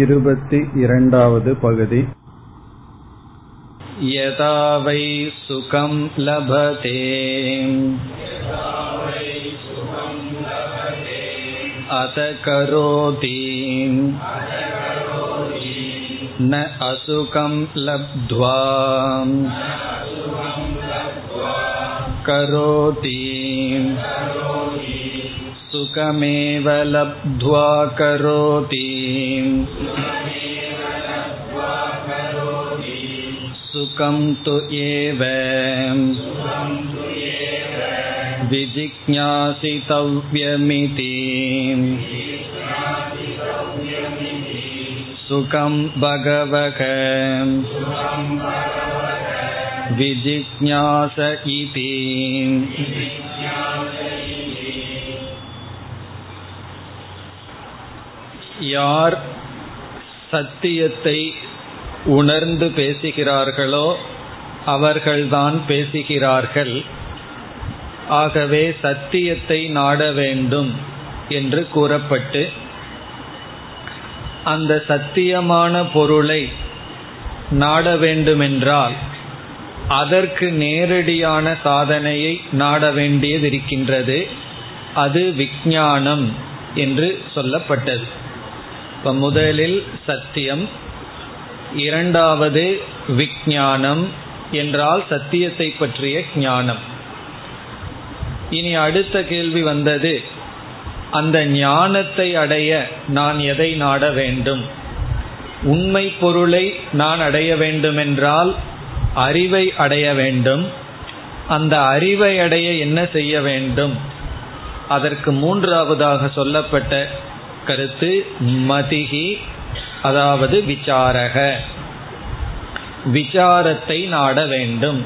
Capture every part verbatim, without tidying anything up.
இருபத்தி இரண்டாவது பகுதி. யதா வை சுகம் லபதே அத கரோதி ந அசுகம் லப்த்வா கரோதி சுகமேவ லப்த்வா கரோதி சுகம் து ஏவ விஜிக்ஞாசிதவ்யமிதி சுகம் பகவக விஜிக்ஞாச இதி. யார் சத்தியத்தை உணர்ந்து பேசுகிறார்களோ அவர்கள்தான் பேசுகிறார்கள். ஆகவே சத்தியத்தை நாட வேண்டும் என்று கூறப்பட்டு அந்த சத்தியமான பொருளை நாட வேண்டுமென்றால் அதற்கு நேரடியான சாதனையை நாட வேண்டியதிருக்கின்றது. அது விஞ்ஞானம் என்று சொல்லப்பட்டது. இப்போ முதலில் சத்தியம், இரண்டாவது விஞ்ஞானம் என்றால் சத்தியத்தை பற்றிய ஞானம். இனி அடுத்த கேள்வி வந்தது, அந்த ஞானத்தை அடைய நான் எதை நாட வேண்டும்? உண்மை பொருளை நான் அடைய வேண்டுமென்றால் அறிவை அடைய வேண்டும். அந்த அறிவை அடைய என்ன செய்ய வேண்டும்? அதற்கு மூன்றாவதாக சொல்லப்பட்ட கருத்து மதிஹி, அதாவது விசாரக, விசாரத்தை நாட வேண்டும்.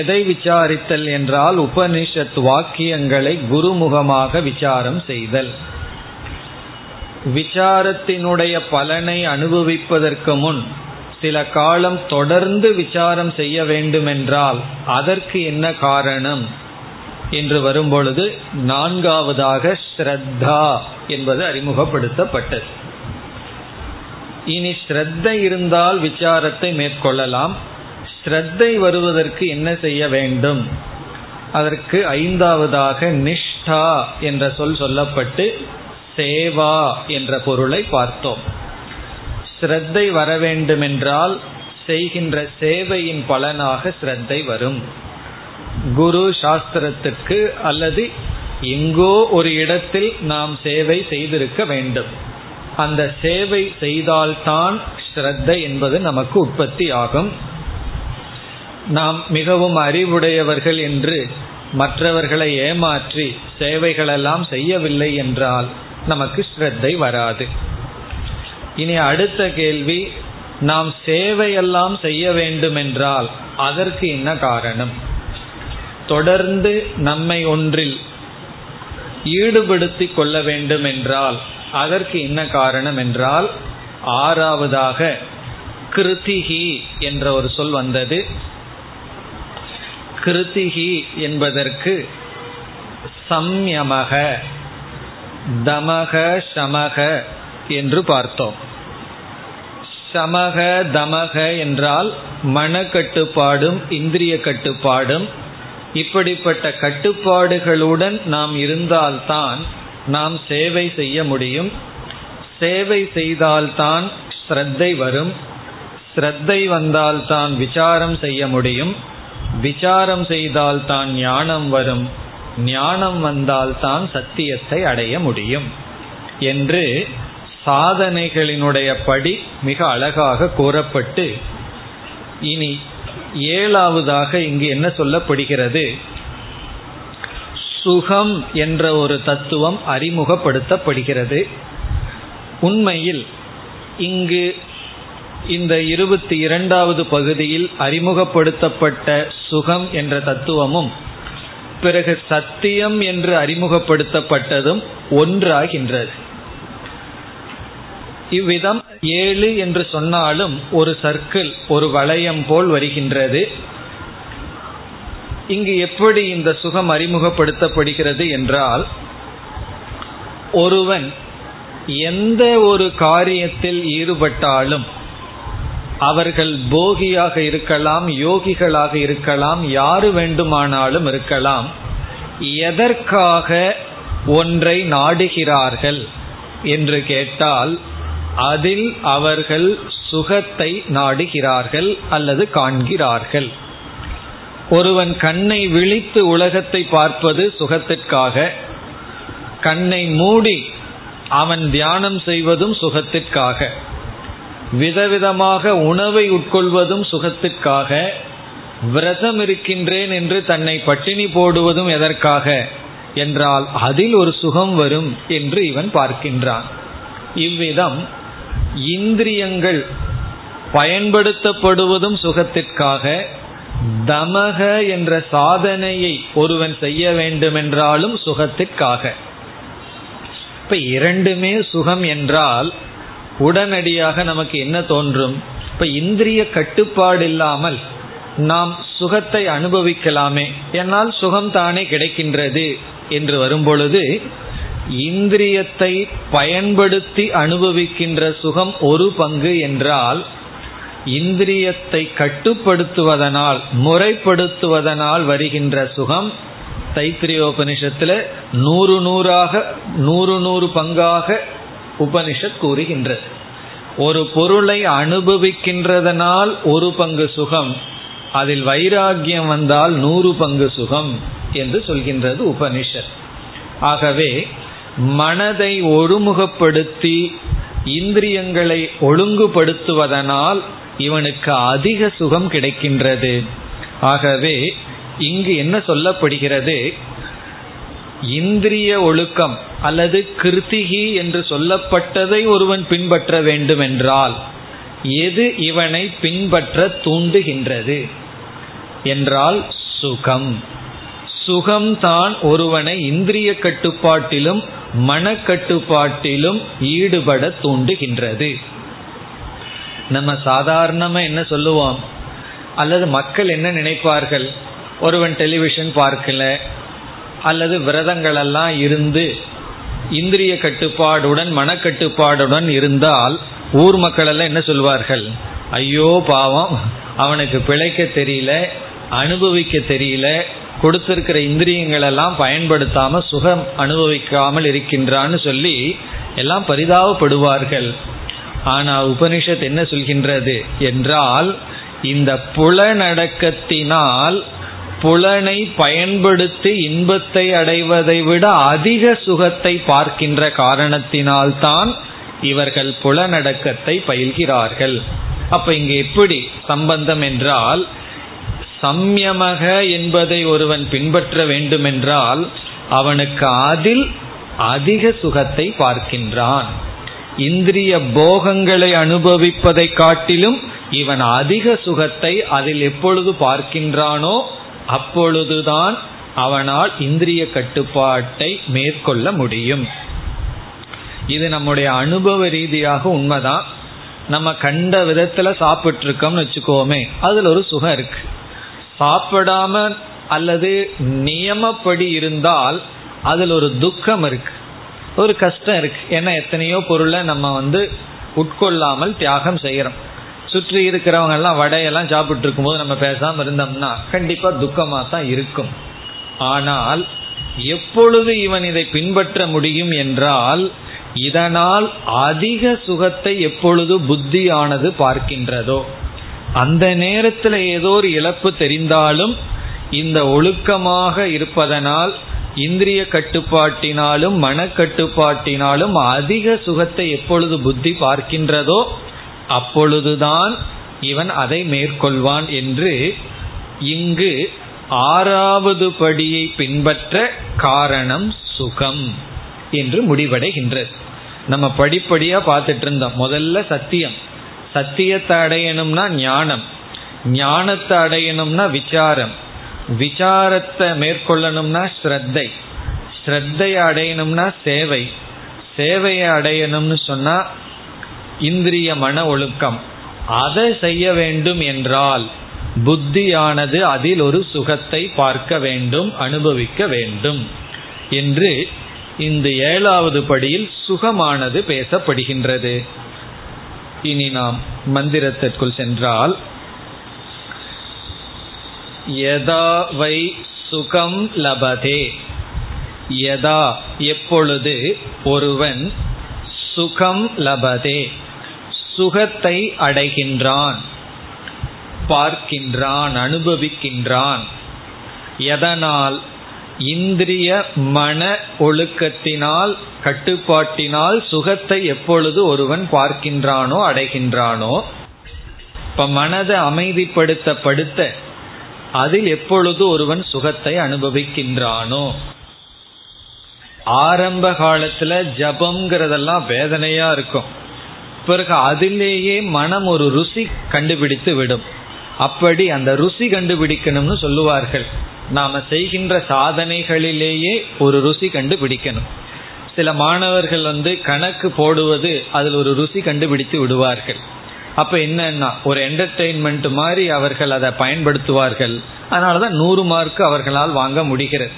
எதை விசாரித்தல் என்றால் உபனிஷத் வாக்கியங்களை குருமுகமாக விசாரம் செய்தல். விசாரத்தினுடைய பலனை அனுபவிப்பதற்கு முன் சில காலம் தொடர்ந்து விசாரம் செய்ய வேண்டுமென்றால் அதற்கு என்ன காரணம் என்று வரும்பொழுது நான்காவதாக ஸ்ரத்தா என்பது அறிமுகப்படுத்தப்பட்டது. இனி ஸ்ரத்தை இருந்தால் விசாரத்தை மேற்கொள்ளலாம். ஸ்ரத்தை வருவதற்கு என்ன செய்ய வேண்டும்? அதற்கு ஐந்தாவதாக நிஷ்டா என்ற சொல் சொல்லப்பட்டு சேவா என்ற பொருளை பார்த்தோம். ஸ்ரத்தை வர வேண்டுமென்றால் செய்கின்ற சேவையின் பலனாக ஸ்ரத்தை வரும். குரு சாஸ்திரத்திற்கு அல்லது எங்கோ ஒரு இடத்தில் நாம் சேவை செய்திருக்க வேண்டும். அந்த சேவை செய்தால்தான் ஸ்ரத்தை என்பது நமக்கு உற்பத்தி ஆகும். நாம் மிகவும் அறிவுடையவர்கள் என்று மற்றவர்களை ஏமாற்றி சேவைகளெல்லாம் செய்யவில்லை என்றால் நமக்கு ஸ்ரத்தை வராது. இனி அடுத்த கேள்வி, நாம் சேவையெல்லாம் செய்ய வேண்டுமென்றால் அதற்கு என்ன காரணம்? தொடர்ந்து நம்மை ஒன்றில் ஈடுபடுத்தி கொள்ள வேண்டும் என்றால் அதற்கு என்ன காரணம் என்றால் ஆறாவதாக கிருதிஹி என்ற ஒரு சொல் வந்தது. கிருதிஹி என்பதற்கு சம்யமக, தமக, சமக என்று பார்த்தோம். சமக தமக என்றால் மனக்கட்டுப்பாடும் இந்திரிய கட்டுப்பாடும். இப்படிப்பட்ட கட்டுப்பாடுகளுடன் நாம் இருந்தால்தான் நாம் சேவை செய்ய முடியும். சேவை செய்தால்தான் ஸ்ரத்தை வரும். ஸ்ரத்தை வந்தால்தான் விசாரம் செய்ய முடியும். விசாரம் செய்தால்தான் ஞானம் வரும். ஞானம் வந்தால்தான் சத்தியத்தை அடைய முடியும் என்று சாதனைகளினுடைய படி மிக அழகாக கூறப்பட்டு, இனி ஏழாவதாக இங்கு என்ன சொல்லப்படுகிறது? சுகம் என்ற ஒரு தத்துவம் அறிமுகப்படுத்தப்படுகிறது. உண்மையில் இங்கு இந்த இருபத்தி இரண்டாவது பகுதியில் அறிமுகப்படுத்தப்பட்ட சுகம் என்ற தத்துவமும் பிறகு சத்தியம் என்று அறிமுகப்படுத்தப்பட்டதும் ஒன்றாகின்றது. இவ்விதம் ஏழு என்று சொன்னாலும் ஒரு சர்க்கிள், ஒரு வளையம் போல் வருகின்றது. இங்கு எப்படி இந்த சுகம் அறிமுகப்படுத்தப்படுகிறது என்றால், ஒருவன் எந்த ஒரு காரியத்தில் ஈடுபட்டாலும் அவர்கள் போகியாக இருக்கலாம், யோகிகளாக இருக்கலாம், யாரு வேண்டுமானாலும் இருக்கலாம். எதற்காக ஒன்றை நாடுகிறார்கள் என்று கேட்டால் அதில் அவர்கள் சுகத்தை நாடுகிறார்கள் அல்லது காண்கிறார்கள். ஒருவன் கண்ணை விழித்து உலகத்தை பார்ப்பது சுகத்திற்காக, கண்ணை மூடி அவன் தியானம் செய்வதும் சுகத்திற்காக, விதவிதமாக உணவை உட்கொள்வதும் சுகத்திற்காக, விரதம் இருக்கின்றேன் என்று தன்னை பட்டினி போடுவதும் எதற்காக என்றால் அதில் ஒரு சுகம் வரும் என்று இவன் பார்க்கின்றான். இவ்விதம் இந்திரியங்கள் பயன்படுத்தப்படுவதும் சுகத்திற்காக, தமக என்ற சாதனையை ஒருவன் செய்ய வேண்டுமென்றாலும் சுகத்திற்காக. இப்ப இரண்டுமே சுகம் என்றால் உடனடியாக நமக்கு என்ன தோன்றும்? இப்ப இந்திரிய கட்டுப்பாடு இல்லாமல் நாம் சுகத்தை அனுபவிக்கலாமே, என்னால் சுகம் தானே கிடைக்கின்றது என்று வரும்பொழுது இந்திரியத்தை பயன்படுத்தி அனுபவிக்கின்ற சுகம் ஒரு பங்கு என்றால், இந்திரியத்தை கட்டுப்படுத்துவதனால் முறைப்படுத்துவதனால் வருகின்ற சுகம் தைத்திரியோபனிஷத்துல நூறு நூறாக நூறு நூறு பங்காக உபனிஷத் கூறுகின்றது. ஒரு பொருளை அனுபவிக்கின்றதனால் ஒரு பங்கு சுகம், அதில் வைராகியம் வந்தால் நூறு பங்கு சுகம் என்று சொல்கின்றது உபனிஷத். ஆகவே மனதை ஒருமுகப்படுத்தி இந்திரியங்களை ஒழுங்குபடுத்துவதனால் இவனுக்கு அதிக சுகம் கிடைக்கின்றது. ஆகவே இங்கு என்ன சொல்லப்படுகிறது? இந்திரிய ஒழுக்கம் அல்லது கிருத்திகி என்று சொல்லப்பட்டதை ஒருவன் பின்பற்ற வேண்டுமென்றால் எது இவனை பின்பற்ற தூண்டுகின்றது என்றால் சுகம். சுகம்தான் ஒருவனை இந்திரிய கட்டுப்பாட்டிலும் மனக்கட்டுப்பாட்டிலும் ஈடுபட தூண்டுகின்றது. நம்ம சாதாரணமா என்ன சொல்லுவோம் அல்லது மக்கள் என்ன நினைப்பார்கள்? ஒருவன் டெலிவிஷன் பார்க்கல அல்லது விரதங்களெல்லாம் இருந்து இந்திரிய கட்டுப்பாடுடன் மனக்கட்டுப்பாடுடன் இருந்தால் ஊர் மக்களெல்லாம் என்ன சொல்வார்கள்? ஐயோ பாவம், அவனுக்கு பிழைக்க தெரியல, அனுபவிக்க தெரியல, கொடுத்திருக்கிற இந்திரியங்களெல்லாம் பயன்படுத்தாமல் சுகம் அனுபவிக்காமல் இருக்கின்றான்னு சொல்லி எல்லாம் பரிதாபப்படுவார்கள். ஆனால் உபனிஷத் என்ன சொல்கின்றது என்றால், இந்த புலனடக்கத்தினால் புலனை பயன்படுத்தி இன்பத்தை அடைவதை விட அதிக சுகத்தை பார்க்கின்ற காரணத்தினால்தான் இவர்கள் புலனடக்கத்தை பயில்கிறார்கள். அப்ப இங்கு எப்படி சம்பந்தம் என்றால், சம்யமக என்பதை ஒருவன் பின்பற்ற வேண்டுமென்றால் அவனுக்கு அதில் அதிக சுகத்தை பார்க்கின்றான். இந்திரிய போகங்களை அனுபவிப்பதை காட்டிலும் இவன் அதிக சுகத்தை அதில் எப்பொழுது பார்க்கின்றானோ அப்பொழுதுதான் அவனால் இந்திரிய கட்டுப்பாட்டை மேற்கொள்ள முடியும். இது நம்முடைய அனுபவ ரீதியாக உண்மைதான். நம்ம கண்ட விதத்துல சாப்பிட்டு இருக்கோம்னு வச்சுக்கோமே, அதுல ஒரு சுகம் இருக்கு. சாப்பிடாம அல்லது நியமப்படி இருந்தால் அதில் ஒரு துக்கம் இருக்கு, ஒரு கஷ்டம் இருக்கு. ஏன்னா எத்தனையோ பொருளை நம்ம வந்து உட்கொள்ளாமல் தியாகம் செய்கிறோம். சுற்றி இருக்கிறவங்க எல்லாம் வடையெல்லாம் சாப்பிட்டு இருக்கும்போது நம்ம பேசாமல் இருந்தோம்னா கண்டிப்பா துக்கமாக தான் இருக்கும். ஆனால் எப்பொழுது இவன் இதை பின்பற்ற முடியும் என்றால், இதனால் அதிக சுகத்தை எப்பொழுது புத்தியானது பார்க்கின்றதோ அந்த நேரத்தில் ஏதோ ஒரு இழப்பு தெரிந்தாலும் இந்த ஒழுக்கமாக இருப்பதனால் இந்திரிய கட்டுப்பாட்டினாலும் மனக்கட்டுப்பாட்டினாலும் அதிக சுகத்தை எப்பொழுது புத்தி பார்க்கின்றதோ அப்பொழுதுதான் இவன் அதை மேற்கொள்வான் என்று இங்கு ஆறாவது படியை பின்பற்ற காரணம் சுகம் என்று முடிவடைகின்றது. நம்ம படிப்படியா பார்த்துட்டு இருந்தோம். முதல்ல சத்தியம், சத்தியத்தை அடையணும்னா ஞானம், ஞானத்தை அடையணும்னா விசாரம், விசாரத்தை மேற்கொள்ளணும்னா ஸ்ரத்தை, ஸ்ரத்தையை அடையணும்னா சேவை, சேவையை அடையணும்னு சொன்னா இந்திரிய மன ஒழுக்கம். அதை செய்ய வேண்டும் என்றால் புத்தியானது அதில் ஒரு சுகத்தை பார்க்க வேண்டும், அனுபவிக்க வேண்டும் என்று இந்த ஏழாவது படியில் சுகமானது பேசப்படுகின்றது. இனி நாம் மந்திரத்திற்குள் சென்றால், யதா வை சுகம் லபதே, யதா எப்பொழுது ஒருவன், சுகம் லபதே சுகத்தை அடைகின்றான், பார்க்கின்றான், அனுபவிக்கின்றான். எதனால்? இந்திரிய மன ஒழுக்கத்தினால், கட்டுப்பாட்டினால் சுகத்தை எப்பொழுது ஒருவன் பார்க்கின்றானோ அடைகின்றானோ, இப்ப மனதை அமைதிப்படுத்தப்படுத்த அதில் எப்பொழுது ஒருவன் சுகத்தை அனுபவிக்கின்றானோ. ஆரம்ப காலத்துல ஜபம்ங்கிறதெல்லாம் வேதனையா இருக்கும், பிறகு அதிலேயே மனம் ஒரு ருசி கண்டுபிடித்து விடும். அப்படி அந்த ருசி கண்டுபிடிக்கணும்னு சொல்லுவார்கள். நாம செய்கின்ற சாதனைகளிலேயே ஒரு ருசி கண்டுபிடிக்கணும். சில மாணவர்கள் வந்து கணக்கு போடுவது, அதில் ஒரு ருசி கண்டுபிடித்து விடுவார்கள். அப்ப என்னன்னா ஒரு என்டர்டெயின்மெண்ட் மாதிரி அவர்கள் அதை பயன்படுத்துவார்கள். அதனாலதான் நூறு மார்க்கு அவர்களால் வாங்க முடிகிறது.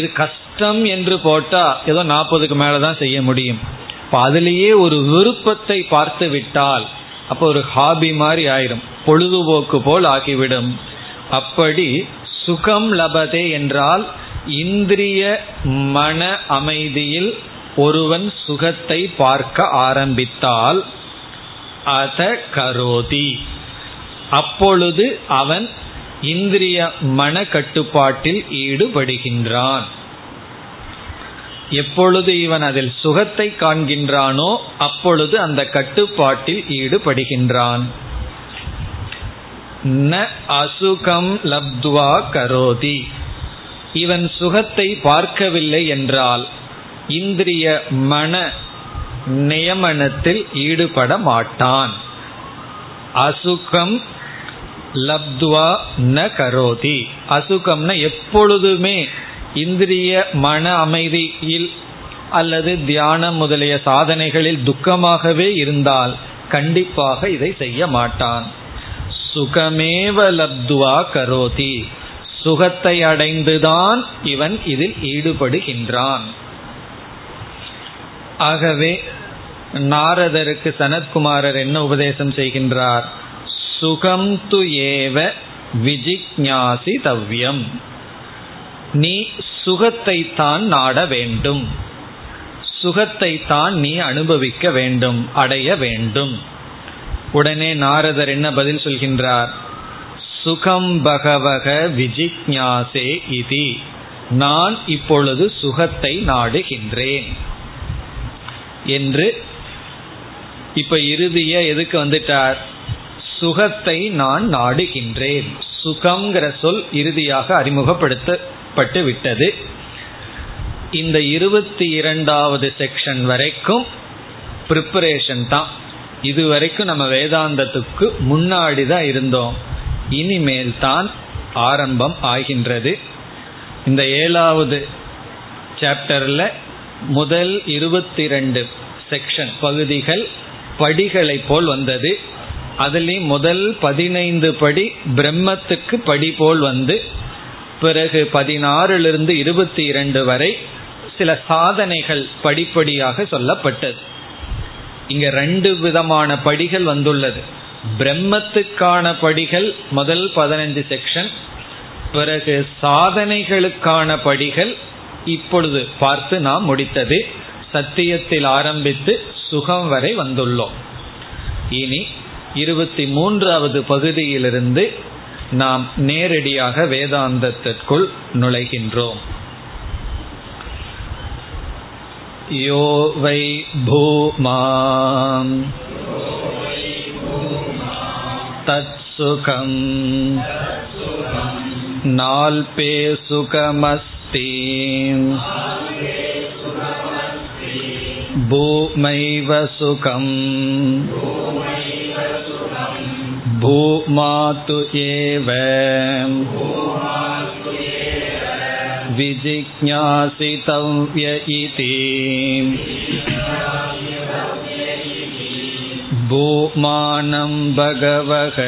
இது கஷ்டம் என்று போட்டா ஏதோ நாற்பதுக்கு மேலதான் செய்ய முடியும். இப்போ அதுலேயே ஒரு விருப்பத்தை பார்த்து விட்டால் அப்போ ஒரு ஹாபி மாதிரி ஆயிரும், பொழுதுபோக்கு போல் ஆகிவிடும். அப்படி சுகம் லபதே என்றால் இந்திரிய மன அமைதியில் ஒருவன் சுகத்தை பார்க்க ஆரம்பித்தால், அத கரோதி அப்பொழுது அவன் இந்திரிய மன கட்டுப்பாட்டில் ஈடுபடுகின்றான். எப்பொழுது இவன் அதில் சுகத்தை காண்கின்றானோ அப்பொழுது அந்த கட்டுப்பாட்டில் ஈடுபடுகின்றான். ந அசுகம் லப்துவா கரோதி, இவன் சுகத்தை பார்க்கவில்லை என்றால் இந்திரிய மன நியமனத்தில் ஈடுபட மாட்டான். அசுகம் லப்துவா ந கரோதி, அசுகம்னா எப்பொழுதுமே இந்திரிய மன அமைதியில் அல்லது தியானம் முதலிய சாதனைகளில் துக்கமாகவே இருந்தால் கண்டிப்பாக இதை செய்ய மாட்டான். சுகமேவ லப்துவா கரோதி, சுகத்தை அடைந்துதான் இவன் இதில் ஈடுபடுகின்றான். ஆகவே நாரதருக்கு சனத்குமாரர் என்ன உபதேசம் செய்கின்றார்? சுகம் து ஏவ விஜிக்ஞாசி தவ்யம், நீ சுகத்தை தான் நாட வேண்டும், சுகத்தை தான் நீ அனுபவிக்க வேண்டும், அடைய வேண்டும். உடனே நாரதர் என்ன பதில் சொல்கின்றார்? சுகம் பகவக விஜிக்ஞாசே இதி, நான் இப்பொழுது சுகத்தை நாடுகின்றேன் என்று. இப்ப இறுதிய எதுக்கு வந்துட்டார்? சுகத்தை நான் நாடுகின்றேன். சுகம்ங்கிற சொல் இறுதியாக அறிமுகப்படுத்த பட்டு விட்டது. இந்த இருபத்தி இரண்டாவது செக்ஷன் வரைக்கும் ப்ரிப்பரேஷன் தான். இது வரைக்கும் நம்ம வேதாந்தத்துக்கு முன்னாடி தான் இருந்தோம், இனிமேல் தான் ஆரம்பம் ஆகின்றது. இந்த ஏழாவது சாப்டர்ல முதல் இருபத்தி இரண்டு செக்ஷன் பகுதிகள் படிகளை போல் வந்தது. அதுலேயும் முதல் பதினைந்து படி பிரம்மத்துக்கு படி போல் வந்து, பிறகு பதினாறிலிருந்து இருபத்தி இரண்டு வரை சில சாதனைகள் படிப்படியாக சொல்லப்பட்டது. இங்க ரெண்டு விதமான படிகள் வந்துள்ளது. பிரம்மத்துக்கான படிகள் முதல் பதினைந்து செக்ஷன், பிறகு சாதனைகளுக்கான படிகள் இப்பொழுது பார்த்து நாம் முடித்தது. சத்தியத்தில் ஆரம்பித்து சுகம் வரை வந்துள்ளோம். இனி இருபத்தி மூன்றாவது பகுதியிலிருந்து நாம் நேரடியாக வேதாந்தத்திற்குள் நுழைகின்றோம். யோ வை பூமாம் தத் சுகம் நால்பே சுகமஸ்தி பூமைவ சுகம் பூமாது ஏவ விஜிக்ஞாசி தவ்ய இதி பூமானம் பகவஹ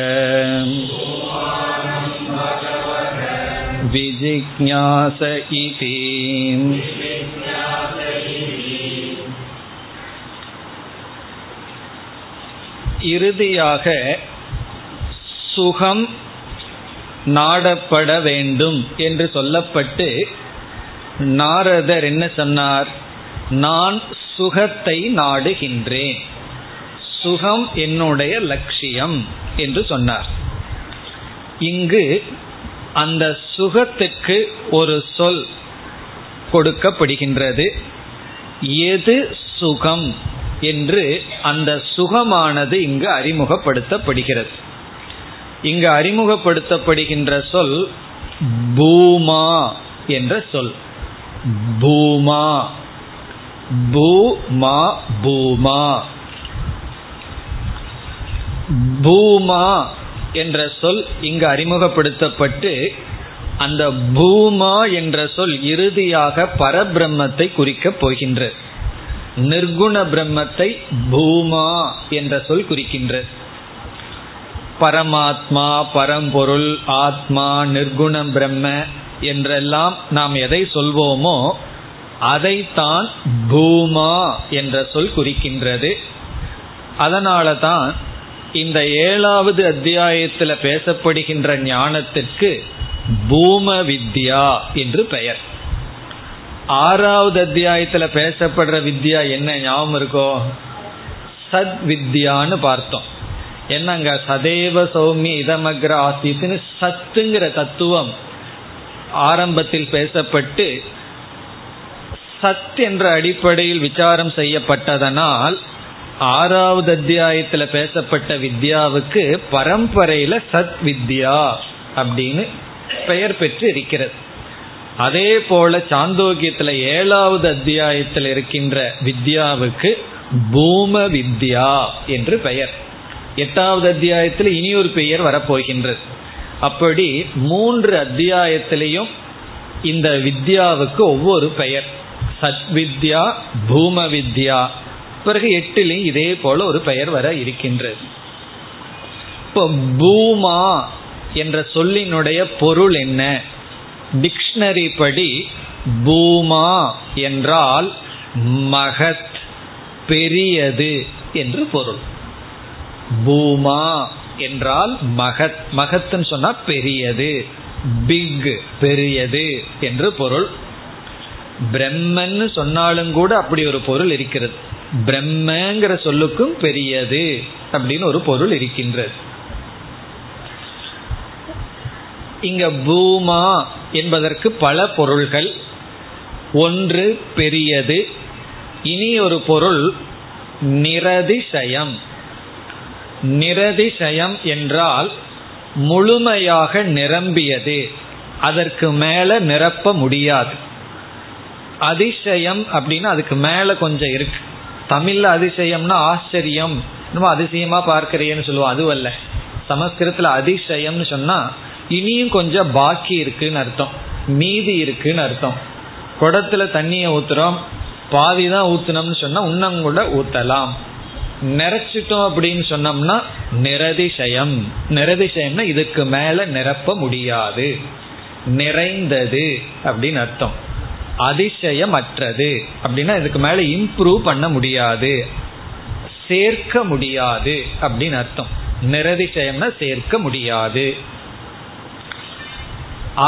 விஜிக்ஞாச இதி இறுதியாக சுகம் நாடப்பட வேண்டும் என்று சொல்லப்பட்டு நாரதர் என்ன சொன்னார்? நான் சுகத்தை நாடுகின்றேன், சுகம் என்னுடைய லட்சியம் என்று சொன்னார். இங்கு அந்த சுகத்துக்கு ஒரு சொல் கொடுக்கப்படுகின்றது. எது சுகம் என்று அந்த சுகமானது இங்கு அறிமுகப்படுத்தப்படுகிறது. இங்கு அறிமுகப்படுத்தப்படுகின்ற சொல் பூமா என்ற சொல். பூமா பூமா பூமா பூமா என்ற சொல் இங்கு அறிமுகப்படுத்தப்பட்டு அந்த பூமா என்ற சொல் இறுதியாக பரபிரம்மத்தை குறிக்கப் போகின்றது. நிர்குண பிரம்மத்தை பூமா என்ற சொல் குறிக்கின்றது. பரமாத்மா, பரம்பொருள், ஆத்மா, நிர்குண பிரம்ம என்றெல்லாம் நாம் எதை சொல்வோமோ அதைத்தான் பூமா என்ற சொல் குறிக்கின்றது. அதனால தான் இந்த ஏழாவது அத்தியாயத்தில் பேசப்படுகின்ற ஞானத்திற்கு பூம வித்யா என்று பெயர். ஆறாவது அத்தியாயத்தில் பேசப்படுற வித்யா என்ன ஞாபகம் இருக்கோ? சத் வித்யான்னு பார்த்தோம். என்னங்க சதேவ சௌமி இதமக்ர ஆசித்துன்னு சத்துங்கிற தத்துவம் ஆரம்பத்தில் பேசப்பட்டு சத் என்ற அடிப்படையில் விசாரம் செய்யப்பட்டதனால் ஆறாவது அத்தியாயத்தில் பேசப்பட்ட வித்யாவுக்கு பரம்பரையில சத் வித்யா அப்படின்னு பெயர் பெற்று இருக்கிறது. அதே போல சாந்தோக்கியத்தில் ஏழாவது அத்தியாயத்தில் இருக்கின்ற வித்யாவுக்கு பூம வித்யா என்று பெயர். எட்டாவது அத்தியாயத்தில் இனி ஒரு பெயர் வரப்போகின்றது. அப்படி மூன்று அத்தியாயத்திலையும் இந்த வித்யாவுக்கு ஒவ்வொரு பெயர். சத் வித்யா, பூம வித்யா, பிறகு எட்டிலையும் இதே போல ஒரு பெயர் வர இருக்கின்றது. இப்போ பூமா என்ற சொல்லினுடைய பொருள் என்ன? டிக்ஷனரி படி பூமா என்றால் மகத், பெரியது என்று பொருள். பூமா என்றால் மகத், மகத்ன்னு சொன்னா பெரியது, பிக், பெரியது என்று பொருள். பிரம்மன்னு சொன்னாலும் கூட அப்படி ஒரு பொருள் இருக்கிறது. பிரம்மங்கிற சொல்லுக்கும் பெரியது அப்படின்னு ஒரு பொருள் இருக்கின்றது. இங்க பூமா என்பதற்கு பல பொருள்கள். ஒன்று பெரியது, இனி ஒரு பொருள் நிரதிசயம். நிரதிசயம் என்றால் முழுமையாக நிரம்பியது, அதற்கு மேல நிரப்ப முடியாது. அதிசயம் அப்படின்னா அதுக்கு மேல கொஞ்சம் இருக்கு. தமிழ்ல அதிசயம்னா ஆச்சரியம், நம்ம அதிசயமா பார்க்கிறேன்னு சொல்லுவோம். அதுவல்ல, சமஸ்கிருதத்துல அதிசயம்னு சொன்னா இனியும் கொஞ்சம் பாக்கி இருக்குன்னு அர்த்தம், மீதி இருக்குன்னு அர்த்தம். குடத்துல தண்ணியை ஊத்துறோம், பாதிதான் ஊத்துனோம்னு சொன்னா இன்னும் கூட ஊத்தலாம். நிரச்சிட்டோம் அப்படின்னு சொன்னோம்னா நிரதிசயம். நிரதிசயம்னா இதுக்கு மேல நிரப்ப முடியாது, நிறைந்தது அப்படின்னு அர்த்தம். அதிசயமற்றது அப்படின்னா இதுக்கு மேல இம்ப்ரூவ் பண்ண முடியாது, சேர்க்க முடியாது அப்படின்னு அர்த்தம். நிரதிசயம்னா சேர்க்க முடியாது.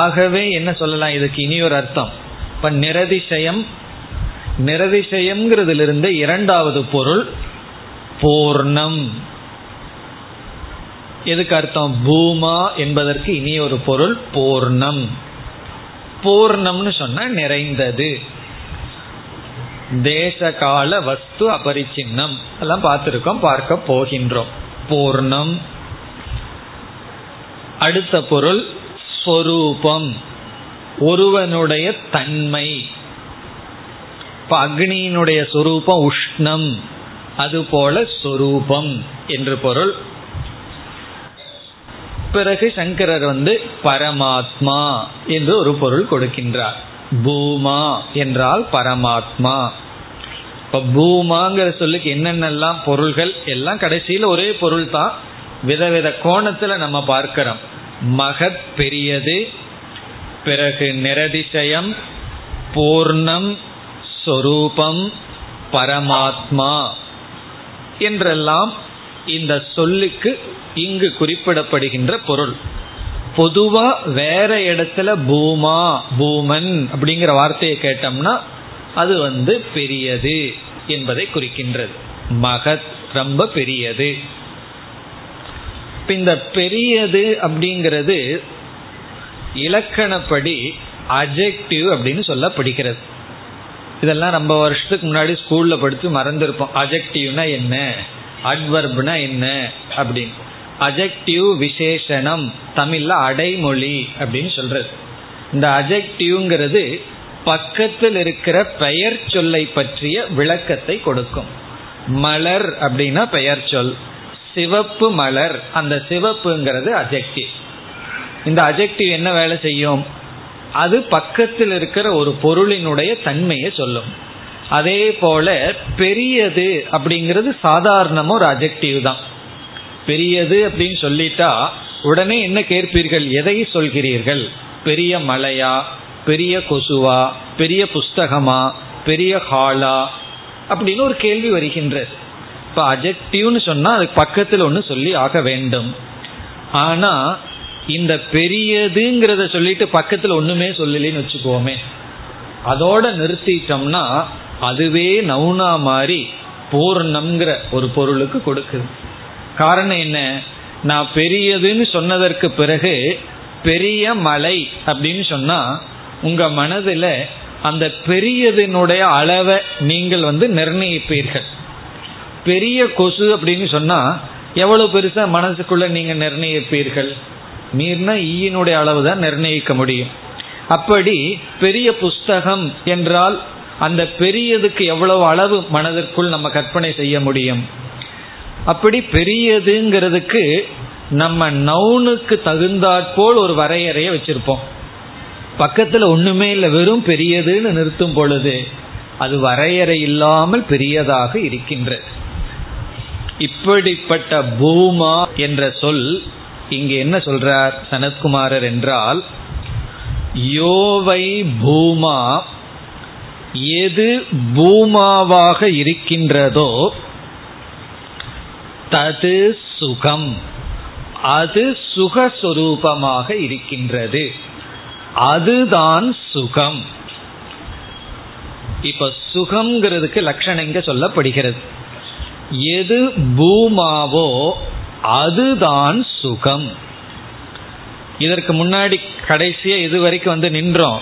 ஆகவே என்ன சொல்லலாம் இதுக்கு இனி ஒரு அர்த்தம்? இப்ப நிரதிசயம், நிரதிசயம்ங்கிறதுலிருந்து இரண்டாவது பொருள் பூர்ணம். எதுக்கு அர்த்தம்? பூமா என்பதற்கு இனி ஒரு பொருள் பூர்ணம். பூர்ணம்னு சொன்னா நிறைந்தது. தேச கால வஸ்து அபரிச்சின்னம் எல்லாம் பார்த்திருக்கோம், பார்க்க போகின்றோம். பூர்ணம். அடுத்த பொருள் ஸ்வரூபம், ஒருவனுடைய தன்மை. இப்ப அக்னியினுடைய சொரூபம் உஷ்ணம், அதுபோல சொரூபம் என்று பொருள். பிறகு சங்கரர் வந்து பரமாத்மா என்று ஒரு பொருள் கொடுக்கின்றார். பூமா என்றால் பரமாத்மா. இப்ப பூமாங்கிற சொல்லுக்கு என்னென்னலாம் பொருள்கள்? எல்லாம் கடைசியில் ஒரே பொருள் தான், விதவித கோணத்துல நம்ம பார்க்கிறோம். மகத், பெரியது, பிறகு நிரதிசயம், பூர்ணம், சொரூபம், பரமாத்மா என்றெல்லாம் இந்த சொல்லுக்கு இங்கு குறிப்பிடப்படுகின்ற பொருள். பொதுவா வேற இடத்துல பூமா பூமன் அப்படிங்கிற வார்த்தையை கேட்டோம்னா அது வந்து பெரியது என்பதை குறிக்கின்றது. மகத் ரொம்ப பெரியது. இந்த பெரியது அப்படிங்கிறது இலக்கணப்படி அட்ஜெக்டிவ் அப்படின்னு சொல்லப்படுகிறது. இதெல்லாம் ரொம்ப வருஷத்துக்கு முன்னாடி ஸ்கூல்ல படித்து மறந்துருப்போம். அட்ஜெக்டிவ்னா என்ன, அட்வர்ப்னா என்ன அப்படின்னு. அட்ஜெக்டிவ் விசேஷணம், தமிழ்ல அடைமொழி அப்படின்னு சொல்றது. இந்த அட்ஜெக்டிவ்ங்கிறது பக்கத்தில் இருக்கிற பெயர் சொல்லை பற்றிய விளக்கத்தை கொடுக்கும். மலர் அப்படின்னா பெயர் சொல், சிவப்பு மலர், அந்த சிவப்புங்கிறது அட்ஜெக்டிவ். இந்த அட்ஜெக்டிவ் என்ன வேலை செய்யும், அது பக்கத்தில் இருக்கிற ஒரு பொருளினுடைய தன்மையை சொல்லும். அதே போல பெரியது அப்படிங்கிறது சாதாரணமா ஒரு அட்ஜெக்டிவ் தான். பெரியது அப்படின்னு சொல்லிட்டா உடனே என்ன கேட்பீர்கள், எதை சொல்கிறீர்கள், பெரிய மலையா, பெரிய கொசுவா, பெரிய புஸ்தகமா, பெரிய ஹாலா அப்படின்னு ஒரு கேள்வி வருகின்றது. இப்போ அட்ஜெக்டிவ்னு சொன்னா அதுக்கு பக்கத்தில் ஒன்று சொல்லி ஆக வேண்டும். ஆனா இந்த பெரியதுங்கிறத சொல்லிட்டு பக்கத்தில் ஒண்ணுமே சொல்லலன்னு வச்சுக்கோமே, அதோட நிறுத்திட்டோம்னா அதுவே நவுனா மாதிரி பூர்ணம்ங்கிற ஒரு பொருளுக்கு கொடுக்குது. காரணம் என்ன, நான் பெரியதுன்னு சொன்னதற்கு பிறகு பெரிய மலை அப்படின்னு சொன்னா உங்க மனதுல அந்த பெரியதுனுடைய அளவை நீங்கள் வந்து நிர்ணயிப்பீர்கள். பெரிய கொசு அப்படின்னு சொன்னா எவ்வளவு பெருசா மனசுக்குள்ள நீங்க நிர்ணயிப்பீர்கள், மீறினா ஈயினுடைய அளவு தான் நிர்ணயிக்க முடியும். அப்படி பெரிய புஸ்தகம் என்றால் அந்த பெரியதுக்கு எவ்வளவு அளவு மனதிற்குள் நம்ம கற்பனை செய்ய முடியும். அப்படி பெரியதுங்கிறதுக்கு நம்ம நவுனுக்கு தகுந்தாற்போல் ஒரு வரையறையை வச்சிருப்போம். பக்கத்துல ஒண்ணுமே இல்லை, வெறும் பெரியதுன்னு நிறுத்தும் பொழுது அது வரையறை இல்லாமல் பெரியதாக இருக்கின்றது. இப்படிப்பட்ட பூமா என்ற சொல் இங்கு என்ன சொல்றார் சனத்குமாரர் என்றால், யோவை பூமா, எது பூமாவாக இருக்கின்றதோ தது சுகம், அது சுகஸ்வரூபமாக இருக்கின்றது, அதுதான் சுகம். இப்ப சுகம்ங்கிறதுக்கு லட்சணம் இங்க சொல்லப்படுகிறது. எது பூமாவோ அதுதான் சுகம். இதற்கு முன்னாடி கடைசியா இது வரைக்கும் வந்து நின்றோம்,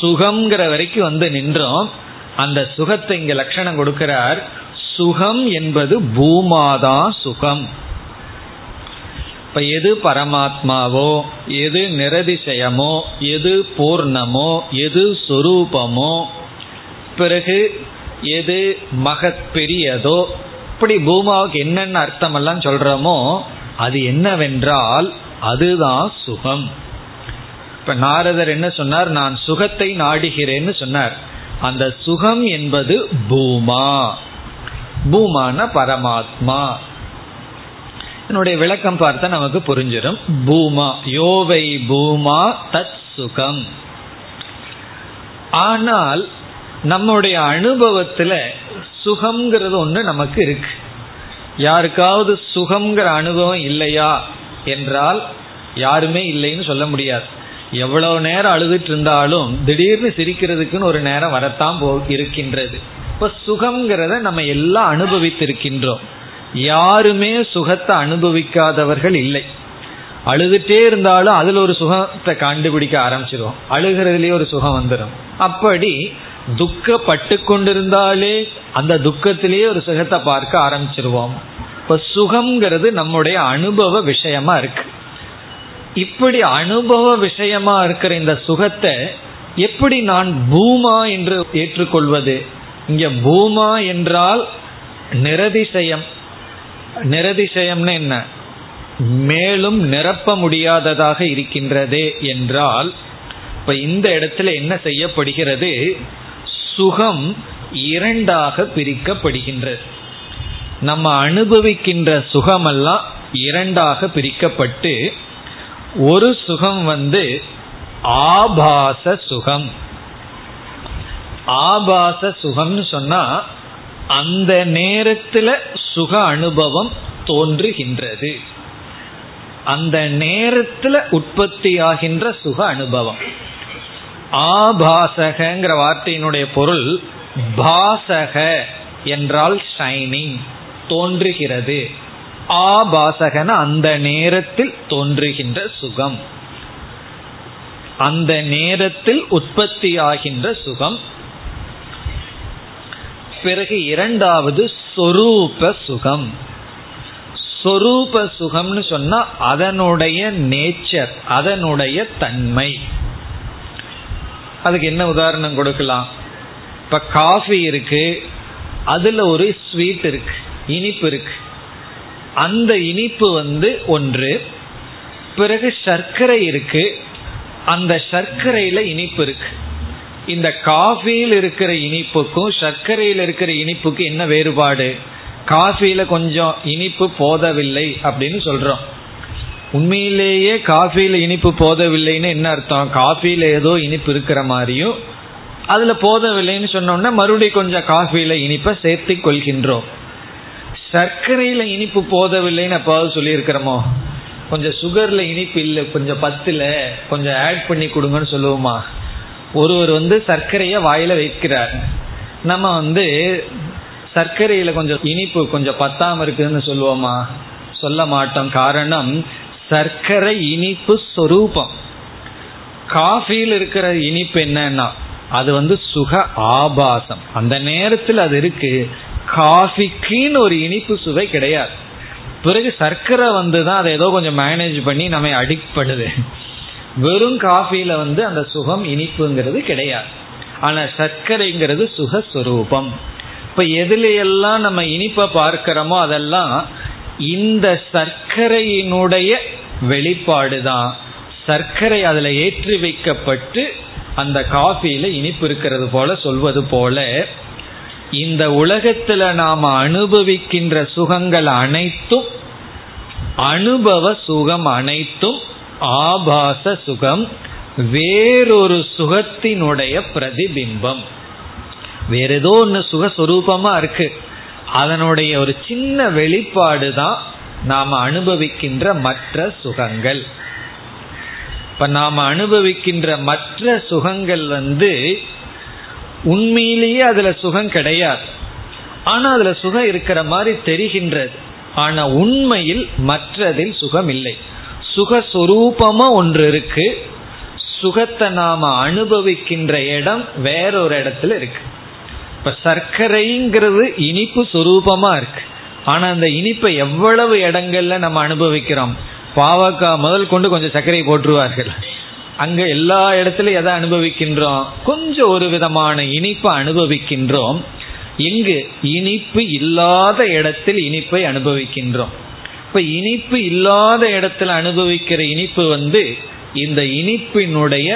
சுகம்ங்கிற வரைக்கும் வந்து நின்றோம். அந்த சுகத்தை இங்க லட்சணம் கொடுக்கிறார். சுகம் என்பது பூமாதா சுகம். இப்ப எது பரமாத்மாவோ, எது நிரதிசயமோ, எது பூர்ணமோ, எது சொரூபமோ, பிறகு எது மகத் பெரியதோ, இப்படி பூமாவுக்கு என்னென்ன அர்த்தம் எல்லாம் சொல்றோமோ அது என்னவென்றால் அதுதான் சுகம். இப்ப நாரதர் என்ன சொன்னார், நான் சுகத்தை நாடுகிறேன்னு சொன்னார். அந்த சுகம் என்பது பூமா, பூமான பரமாத்மா. என்னுடைய விளக்கம் பார்த்தா நமக்கு புரிஞ்சிடும். பூமா யோவை பூமா தத் சுகம். ஆனால் நம்முடைய அனுபவத்துல சுகம்ங்கிறது ஒன்று நமக்கு இருக்கு. யாருக்காவது சுகம்ங்கிற அனுபவம் இல்லையா என்றால் யாருமே இல்லைன்னு சொல்ல முடியாது. எவ்வளவு நேரம் அழுதுட்டு இருந்தாலும் திடீர்னு சிரிக்கிறதுக்குன்னு ஒரு நேரம் வரத்தான் போ இருக்கின்றது. இப்போ சுகம்ங்கிறத நம்ம எல்லாம் அனுபவித்திருக்கின்றோம். யாருமே சுகத்தை அனுபவிக்காதவர்கள் இல்லை. அழுதுட்டே இருந்தாலும் அதில் ஒரு சுகத்தை கண்டுபிடிக்க ஆரம்பிச்சிருவோம், அழுகிறதுலேயே ஒரு சுகம் வந்துடும். அப்படி துக்கப்பட்டு கொண்டிருந்தாலே அந்த துக்கத்திலேயே ஒரு சுகத்தை பார்க்க ஆரம்பிச்சிருவோம். இப்போ சுகம்ங்கிறது நம்முடைய அனுபவ விஷயமா இருக்கு. இப்படி அனுபவ விஷயமா இருக்கிற இந்த சுகத்தை எப்படி நான் பூமா என்று ஏற்றுக்கொள்வது? இங்க பூமா என்றால் நிரதிசயம். நிரதிசயம்னு என்ன, மேலும் நிரப்ப முடியாததாக இருக்கின்றதே என்றால், இப்ப இந்த இடத்துல என்ன செய்யப்படுகிறது, சுகம் இரண்டாக பிரிக்கப்படுகின்றது. நம்ம அனுபவிக்கின்ற சுகமெல்லாம் இரண்டாக பிரிக்கப்பட்டு ஒரு சுகம் வந்து ஆபாச சுகம். ஆபாச சுகம்னு சொன்னா அந்த நேரத்துல சுக அனுபவம் தோன்றுகின்றது. அந்த நேரத்துல உற்பத்தி ஆகின்ற சுக அனுபவம். ஆபாசகங்கிற வார்த்தையினுடைய பொருள் பாசக என்றால் ஷைனிங், தோன்றுகிறது. ஆபாசகன அந்த நேரத்தில் தோன்றுகின்ற சுகம், அந்த நேரத்தில் உற்பத்தி ஆகின்ற சுகம். பிறகு இரண்டாவது சொரூப சுகம். சொரூப சுகம்னு சொன்னா அதனுடைய நேச்சர், அதனுடைய தன்மை. அதுக்கு என்ன உதாரணம் கொடுக்கலாம்? இப்ப காஃபி இருக்கு, அதுல ஒரு ஸ்வீட் இருக்கு, இனிப்பு இருக்கு. அந்த இனிப்பு வந்து ஒன்று. பிறகு சர்க்கரை இருக்கு, அந்த சர்க்கரையில இனிப்பு இருக்கு. இந்த காஃபியில் இருக்கிற இனிப்புக்கும் சர்க்கரையில் இருக்கிற இனிப்புக்கும் என்ன வேறுபாடு? காஃபியில கொஞ்சம் இனிப்பு போதவில்லை அப்படின்னு சொல்றோம். உண்மையிலேயே காஃபியில இனிப்பு போதவில்லைன்னு என்ன அர்த்தம்? காஃபியில ஏதோ இனிப்பு இருக்கிற மாதிரியும் அதுல போதவில்லைன்னு சொன்னோம்னா மறுபடியும் கொஞ்சம் காஃபியில இனிப்பை சேர்த்து கொள்கின்றோம். சர்க்கரையில இனிப்பு போதவில்லைன்னு அப்பாவது சொல்லியிருக்கிறோமோ? கொஞ்சம் சுகர்ல இனிப்பு இல்லை, கொஞ்சம் பத்துல கொஞ்சம் ஆட் பண்ணி கொடுங்கன்னு சொல்லுவோமா? ஒருவர் வந்து சர்க்கரையை வாயில வைக்கிறார், நம்ம வந்து சர்க்கரையில கொஞ்சம் இனிப்பு கொஞ்சம் பத்தாம இருக்குதுன்னு சொல்லுவோமா? சொல்ல மாட்டோம். காரணம், சர்க்கரை இனிப்பு சொரூபம். காஃபியில் இருக்கிற இனிப்பு என்னன்னா அது வந்து சுக ஆபாசம், அந்த நேரத்தில் அது இருக்கு. காஃபிக்குன்னு ஒரு இனிப்பு சுவை கிடையாது. பிறகு சர்க்கரை வந்து தான் அதை ஏதோ கொஞ்சம் மேனேஜ் பண்ணி நம்ம அடிக்ட் பண்ணுது. வெறும் காஃபியில வந்து அந்த சுகம் இனிப்புங்கிறது கிடையாது, ஆனா சர்க்கரைங்கிறது சுகஸ்வரூபம். இப்ப எதுலையெல்லாம் நம்ம இனிப்பை பார்க்கிறோமோ அதெல்லாம் இந்த சர்க்கரையினுடைய வெளிப்பாடுதான். சர்க்கரை அதுல ஏற்றி வைக்கப்பட்டு அந்த காஃபியில இனிப்பு இருக்கிறது போல சொல்வது போல, இந்த உலகத்துல நாம அனுபவிக்கின்ற சுகங்கள் அனைத்தும், அனுபவ சுகம் அனைத்தும் ஆபாச சுகம், வேறொரு சுகத்தினுடைய பிரதிபிம்பம். வேற ஏதோ ஒன்று சுகஸ்வரூபமா இருக்கு, அதனுடைய ஒரு சின்ன வெளிப்பாடு தான் நாம அனுபவிக்கின்ற மற்ற சுகங்கள். இப்ப நாம அனுபவிக்கின்ற மற்ற சுகங்கள் வந்து உண்மையிலேயே அதுல சுகம் கிடையாது, ஆனா அதுல சுகம் இருக்கிற மாதிரி தெரிகின்றது. ஆனா உண்மையில் மற்றதில் சுகம் இல்லை, சுகஸ்வரூபமா ஒன்று இருக்கு. சுகத்தை நாம அனுபவிக்கின்ற இடம் வேறொரு இடத்துல இருக்கு. இப்ப சர்க்கரைங்கிறது இனிப்பு சுரூபமா இருக்கு, ஆனா அந்த இனிப்பை எவ்வளவு இடங்கள்ல நம்ம அனுபவிக்கிறோம்? பாவக்காய் முதல் கொண்டு கொஞ்சம் சர்க்கரையை போட்டுருவார்கள், அங்க எல்லா இடத்துலயும் எதை அனுபவிக்கின்றோம்? கொஞ்சம் ஒரு விதமான இனிப்பை அனுபவிக்கின்றோம். இங்கு இனிப்பு இல்லாத இடத்தில் இனிப்பை அனுபவிக்கின்றோம். இப்ப இனிப்பு இல்லாத இடத்துல அனுபவிக்கிற இனிப்பு வந்து இந்த இனிப்பினுடைய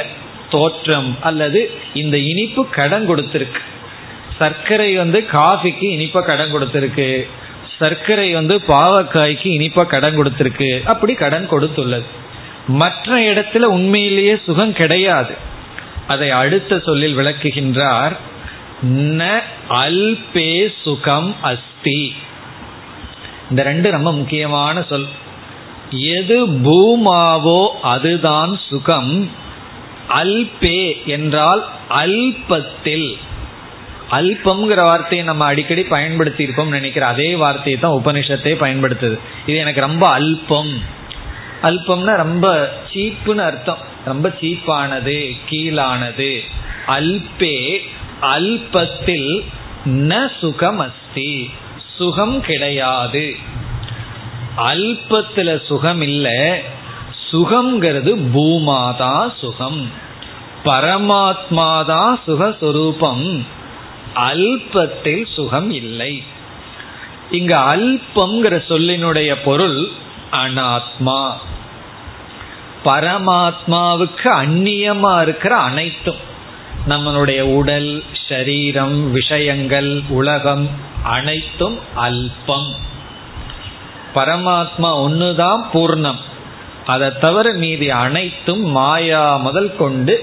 தோற்றம், அல்லது இந்த இனிப்பு கடன் கொடுத்திருக்கு. சர்க்கரை வந்து காஃபிக்கு இனிப்பா கடன் கொடுத்திருக்கு, சர்க்கரை வந்து பாவக்காய்க்கு இனிப்பா கடன் கொடுத்திருக்கு, அப்படி கடன் கொடுத்துள்ளது. மற்ற இடத்துல உண்மையிலேயே சுகம் கிடையாது. அதை அடுத்த சொல்லில் விளக்குகின்றார். ந அல்பே சுகம் அஸ்தி. இந்த ரெண்டு ரொம்ப முக்கியமான சொல். எது பூமாவோ அதுதான் சுகம். அல்பே என்றால் அல்பத்தில். அல்பம்ங்கிற வார்த்தையை நம்ம அடிக்கடி பயன்படுத்தி இருப்போம் நினைக்கிற அதே வார்த்தையை தான் உபனிஷத்தை பயன்படுத்துது. இது எனக்கு ரொம்ப அல்பம். அல்பம்னா ரொம்ப சீப்புன்னு அர்த்தம், ரொம்ப சீப்பானது, கீழானது. அல்பே அல்பத்தில் ந சுகம் அஸ்தி, சுகம் கிடையாது. அல்பத்துல சுகம் இல்ல. சுகம்ங்கிறது பூமாதா சுகம், பரமாத்மாதா சுகஸ்வரூபம். அல்பத்தில் சுகம் இல்லை. இங்க அல்பம்ங்கிற சொல்லினுடைய பொருள் அனாத்மா, பரமாத்மாவுக்கு அந்நியமா இருக்கிற அனைத்தும். நம்மளுடைய உடல், சரீரம், விஷயங்கள், உலகம் அனைத்தும் அல்பம். பரமாத்மா ஒண்ணுதான் பூர்ணம், அதை தவிர மீதி அனைத்தும் மாயா முதல் கொண்டு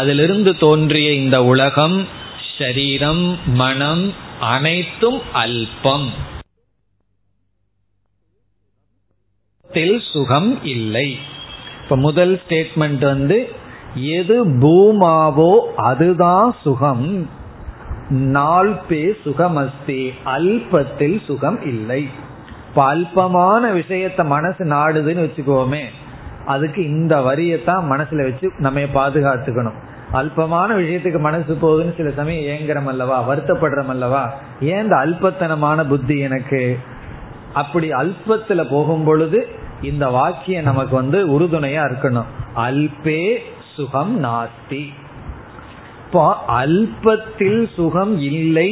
அதிலிருந்து தோன்றிய இந்த உலகம், சரீரம், மனம் அனைத்தும் அல்பம். பூமத்தில் சுகம் இல்லை. இப்ப முதல் ஸ்டேட்மெண்ட் வந்து எது பூமாவோ அதுதான் சுகம். நால்பே சுகமஸ்தி, அல்பத்தில் சுகம் இல்லை. இப்ப அல்பமான விஷயத்த மனசு நாடுதுன்னு வச்சுக்கோமே, அதுக்கு இந்த வரியத்தான் மனசுல வச்சு நம்ம பாதுகாத்துக்கணும். அல்பமான விஷயத்துக்கு மனசு போகுதுன்னு சில சமயம் ஏங்குறோம் அல்லவா, வருத்தப்படுறோம் அல்லவா, ஏன் இந்த அல்பத்தனமான புத்தி எனக்கு. அப்படி அல்பத்துல போகும் பொழுது இந்த வாக்கியம் நமக்கு வந்து உறுதுணையா இருக்கணும். அல்பே சுகம் நாஸ்தி. இப்போ அல்பத்தில் சுகம் இல்லை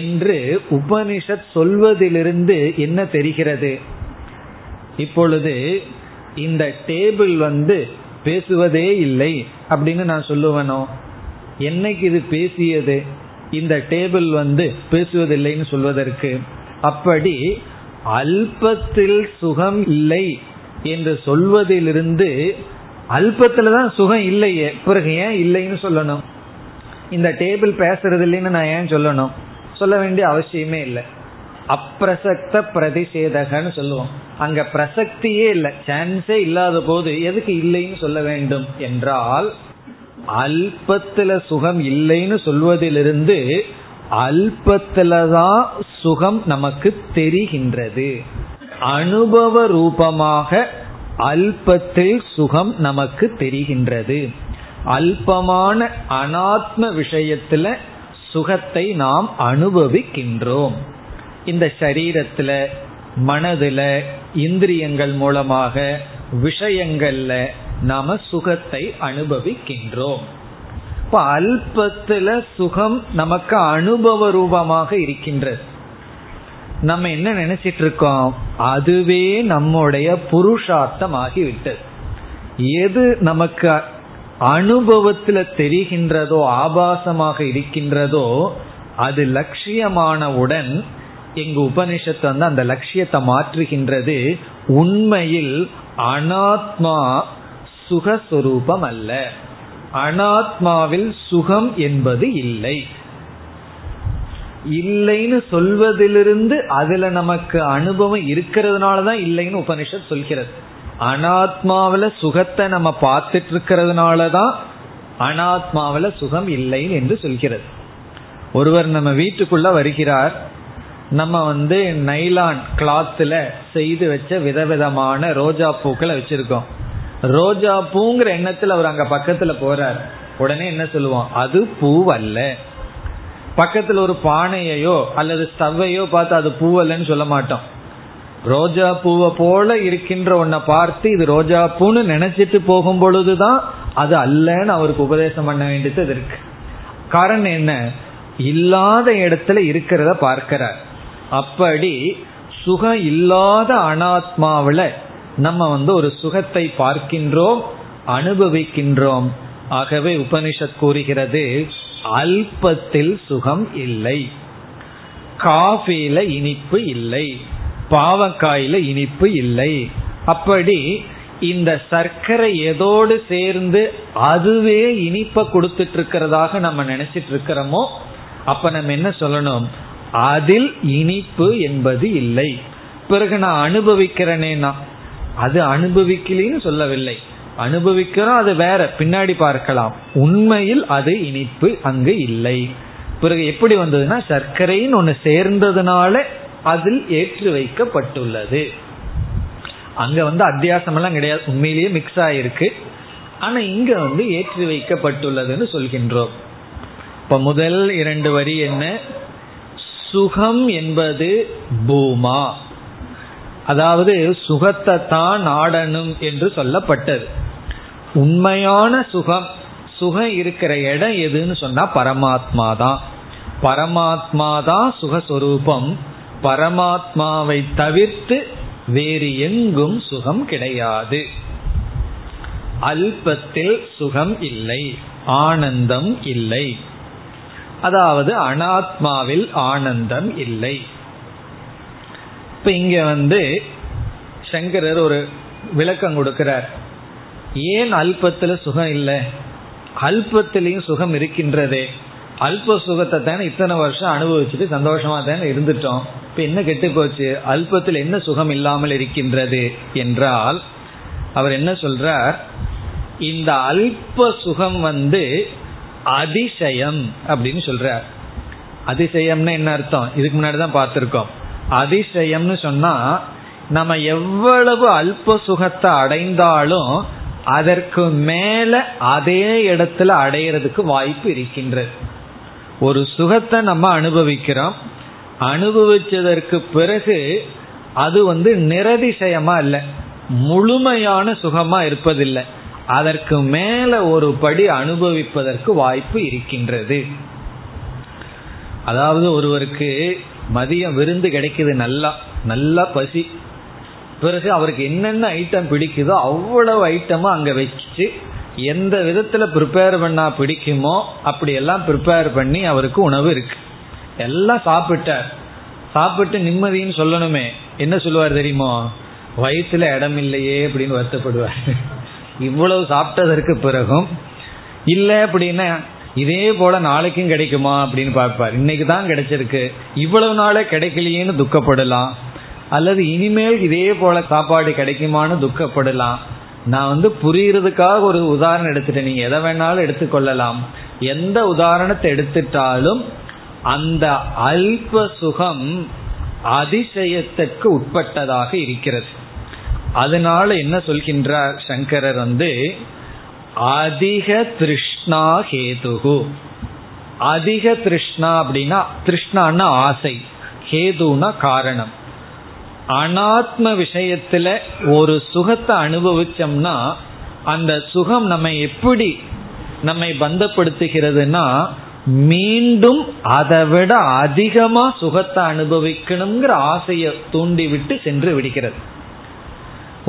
என்று உபனிஷத் சொல்வதிலிருந்து என்ன தெரிகிறது? இப்பொழுது இந்த டேபிள் வந்து பேசுவதே இல்லை அப்படின்னு நான் சொல்லுவேனோ? என்னைக்கு இது பேசியது? இந்த டேபிள் வந்து பேசுவதில்லைன்னு சொல்வதற்கு. அப்படி அல்பத்தில் சுகம் இல்லை என்று சொல்வதிலிருந்து அல்பத்துல தான் சுகம் இல்லையே, பிறகு ஏன் இல்லைன்னு சொல்லணும்? இந்த டேபிள் பேசுறது இல்லைன்னு நான் ஏன் சொல்லணும்? சொல்ல வேண்டிய அவசியமே இல்லை. அப்பிரசக்த பிரதிஷேதகன்னு சொல்லுவோம். அங்க பிரசக்தியே இல்லை, சான்ஸே இல்லாத போது எதுக்கு இல்லைன்னு சொல்ல வேண்டும் என்றால், அல்பத்துல சுகம் இல்லைன்னு சொல்வதிலிருந்து அல்பத்துலதான் சுகம் நமக்கு தெரிகின்றது. அனுபவ ரூபமாக அல்பத்தில் சுகம் நமக்கு தெரிகின்றது. அல்பமான அனாத்ம விஷயத்துல சுகத்தை நாம் அனுபவிக்கின்றோம். இந்த சரீரத்துல, மனதுல, இந்திரியங்கள் மூலமாக விஷயங்கள்ல நாம சுகத்தை அனுபவிக்கின்றோம். இப்ப அல்பத்துல சுகம் நமக்கு அனுபவ ரூபமாக இருக்கின்றது. நம்ம என்ன நினைச்சிட்டு இருக்கோம்? அதுவே நம்முடைய புருஷார்த்தம் ஆகிவிட்டது. எது நமக்கு அனுபவத்துல தெரிகின்றதோ, ஆபாசமாக இருக்கின்றதோ, அது லட்சியமானவுடன் எங்க உபனிஷத்து வந்து அந்த லட்சியத்தை மாற்றுகின்றது. உண்மையில் அனாத்மா சுகஸ்வரூபம் அல்ல, அனாத்மாவில் சுகம் என்பது இல்லை. இல்லைன்னு சொல்வதிலிருந்து அதுல நமக்கு அனுபவம் இருக்கிறதுனாலதான் இல்லைன்னு உபனிஷத் சொல்கிறது. அனாத்மாவில சுகத்தை நம்ம பார்த்துட்டு இருக்கிறதுனாலதான் அனாத்மாவில சுகம் இல்லைன்னு என்று சொல்கிறது. ஒருவர் நம்ம வீட்டுக்குள்ள வருகிறார். நம்ம வந்து நைலான் கிளாத்ல செய்து வச்ச விதவிதமான ரோஜா பூக்களை வச்சிருக்கோம். ரோஜா பூங்கிற எண்ணத்துல அவர் அங்க பக்கத்துல போறார். உடனே என்ன சொல்லுவோம்? அது பூவல்ல. பக்கத்துல ஒரு பானையையோ அல்லது ஸ்டவ்வையோ பார்த்து அது பூவல்லன்னு சொல்ல மாட்டோம். ரோஜா பூவை போல இருக்கின்ற ஒன்ன பார்த்து இது ரோஜா பூன்னு நினைச்சிட்டு போகும் பொழுதுதான் அது அல்லன்னு அவருக்கு உபதேசம் பண்ண வேண்டியது இருக்கு. காரணம் என்ன? இல்லாத இடத்துல இருக்கிறத பார்க்கிறார். அப்படி சுகம் இல்லாத அனாத்மாவில நம்ம வந்து ஒரு சுகத்தை பார்க்கின்றோம், அனுபவிக்கின்றோம். ஆகவே உபனிஷத் கூறுகிறது அல்பத்தில் சுகம் இல்லை. காஃபில இனிப்பு இல்லை, பாவக்காயில இனிப்பு இல்லை. அப்படி இந்த சர்க்கரை எதோடு சேர்ந்து அதுவே இனிப்பை கொடுத்துட்டு இருக்கிறதாக நம்ம நினைச்சிட்டு இருக்கிறோமோ, அப்ப நம்ம என்ன சொல்லணும்? அதில் இனிப்பு என்பது இல்லை. பிறகு நான் அனுபவிக்கிறேன்னா அது அனுபவிக்கலின்னு சொல்லவில்லை. அனுபவிக்கிறோம், அது வேற, பின்னாடி பார்க்கலாம். உண்மையில் அது இனிப்பு அங்கு இல்லை. பிறகு எப்படி வந்ததுன்னா சர்க்கரைன்னு ஒன்று சேர்ந்ததுனால அதில் ஏற்றி வைக்கப்பட்டுள்ளது. அங்க வந்து அத்தியாசமெல்லாம் கிடையாது, உண்மையிலேயே மிக்ஸ் ஆயிருக்கு. ஆனா இங்க வந்து ஏற்றி வைக்கப்பட்டுள்ளதுன்னு சொல்கின்றோம். இப்ப முதல் இரண்டு வரி என்ன? சுகம் என்பது பூமா, அதாவது சுகத்தை தான் நாடணும் என்று சொல்லப்பட்டது. உண்மையான சுகம், சுகம் இருக்கிற இடம் எதுன்னு சொன்னா பரமாத்மா தான். பரமாத்மா தான் சுகஸ்வரூபம். பரமாத்மாவை தவிர்த்து வேறு எங்கும் சுகம் கிடையாது. அல்பத்தில் சுகம் இல்லை, ஆனந்தம் இல்லை. அதாவது அனாத்மாவில் ஆனந்தம் இல்லை. இப்ப இங்க வந்து சங்கரர் ஒரு விளக்கம் கொடுக்கிறார். ஏன் அல்பத்துல சுகம் இல்லை? அல்பத்திலையும் சுகம் இருக்கின்றதே. அல்ப சுகத்தை தானே இத்தனை வருஷம் அனுபவிச்சுட்டு சந்தோஷமா தானே இருந்துட்டோம். அப்ப என்ன கெட்டு போச்சு, அல்பத்தில் என்ன சுகம் இல்லாமல் இருக்கின்றது என்றால், அவர் என்ன சொல்றார், இந்த அல்ப சுகம் வந்து அதிசயம் அப்படின்னு சொல்றார். அதிசயம்னா என்ன அர்த்தம், இதுக்கு முன்னாடிதான் பார்த்திருக்கோம். அதிசயம்னு சொன்னா நம்ம எவ்வளவு அல்ப சுகத்தை அடைந்தாலும் அதற்கு மேல அதே இடத்துல அடையிறதுக்கு வாய்ப்பு இருக்கின்றது. ஒரு சுகத்தை நம்ம அனுபவிக்கிறோம், அனுபவிச்சதற்கு பிறகு அது வந்து நிரதிசயமா இல்லை, முழுமையான சுகமா இருப்பதில்லை, அதற்கு மேல ஒரு படி அனுபவிப்பதற்கு வாய்ப்பு இருக்கின்றது. அதாவது ஒருவருக்கு மதியம் விருந்து கிடைக்குது, நல்லா நல்லா பசி, பிறகு அவருக்கு என்னென்ன ஐட்டம் பிடிக்குதோ அவ்வளவு ஐட்டமும் அங்கே வச்சு எந்த விதத்தில் ப்ரிப்பேர் பண்ணால் பிடிக்குமோ அப்படியெல்லாம் ப்ரிப்பேர் பண்ணி அவருக்கு உணவு இருக்கு, எல்லாம் சாப்பிட்டார். சாப்பிட்டு நிம்மதின்னு சொல்லணுமே, என்ன சொல்லுவார் தெரியுமோ, வயிற்றுல இடம் இல்லையே அப்படின்னு வருத்தப்படுவார். இவ்வளவு சாப்பிட்டதற்கு பிறகும் இல்லை அப்படின்னா இதே போல நாளைக்கும் கிடைக்குமா அப்படின்னு பார்ப்பார். இன்னைக்கு தான் கிடைச்சிருக்கு, இவ்வளவு நாளே கிடைக்கலையேன்னு துக்கப்படலாம், அல்லது இனிமேல் இதே போல சாப்பாடு கிடைக்குமான்னு துக்கப்படலாம். நான் வந்து புரிகிறதுக்காக ஒரு உதாரணம் எடுத்துட்டேன், நீங்க எதை வேணாலும் எடுத்துக்கொள்ளலாம். எந்த உதாரணத்தை எடுத்துட்டாலும் அந்த அல்ப சுகம் அதிசயத்திற்கு உட்பட்டதாக இருக்கிறது. அதனால என்ன சொல்கின்றார் சங்கரர் வந்து, அதிக திருஷ்ணா ஹேதுகு. அதிக திருஷ்ணா அப்படின்னா திருஷ்ணான்னா ஆசை, ஹேதுனா காரணம். அனாத்ம விஷயத்துல ஒரு சுகத்தை அனுபவிச்சோம்னா அந்த சுகம் நம்ம எப்படி நம்மை பந்தப்படுத்துகிறதுனா, மீண்டும் அதை விட அதிகமா சுகத்தை அனுபவிக்கணுங்கிற ஆசையை தூண்டி விட்டு சென்று விடுகிறது.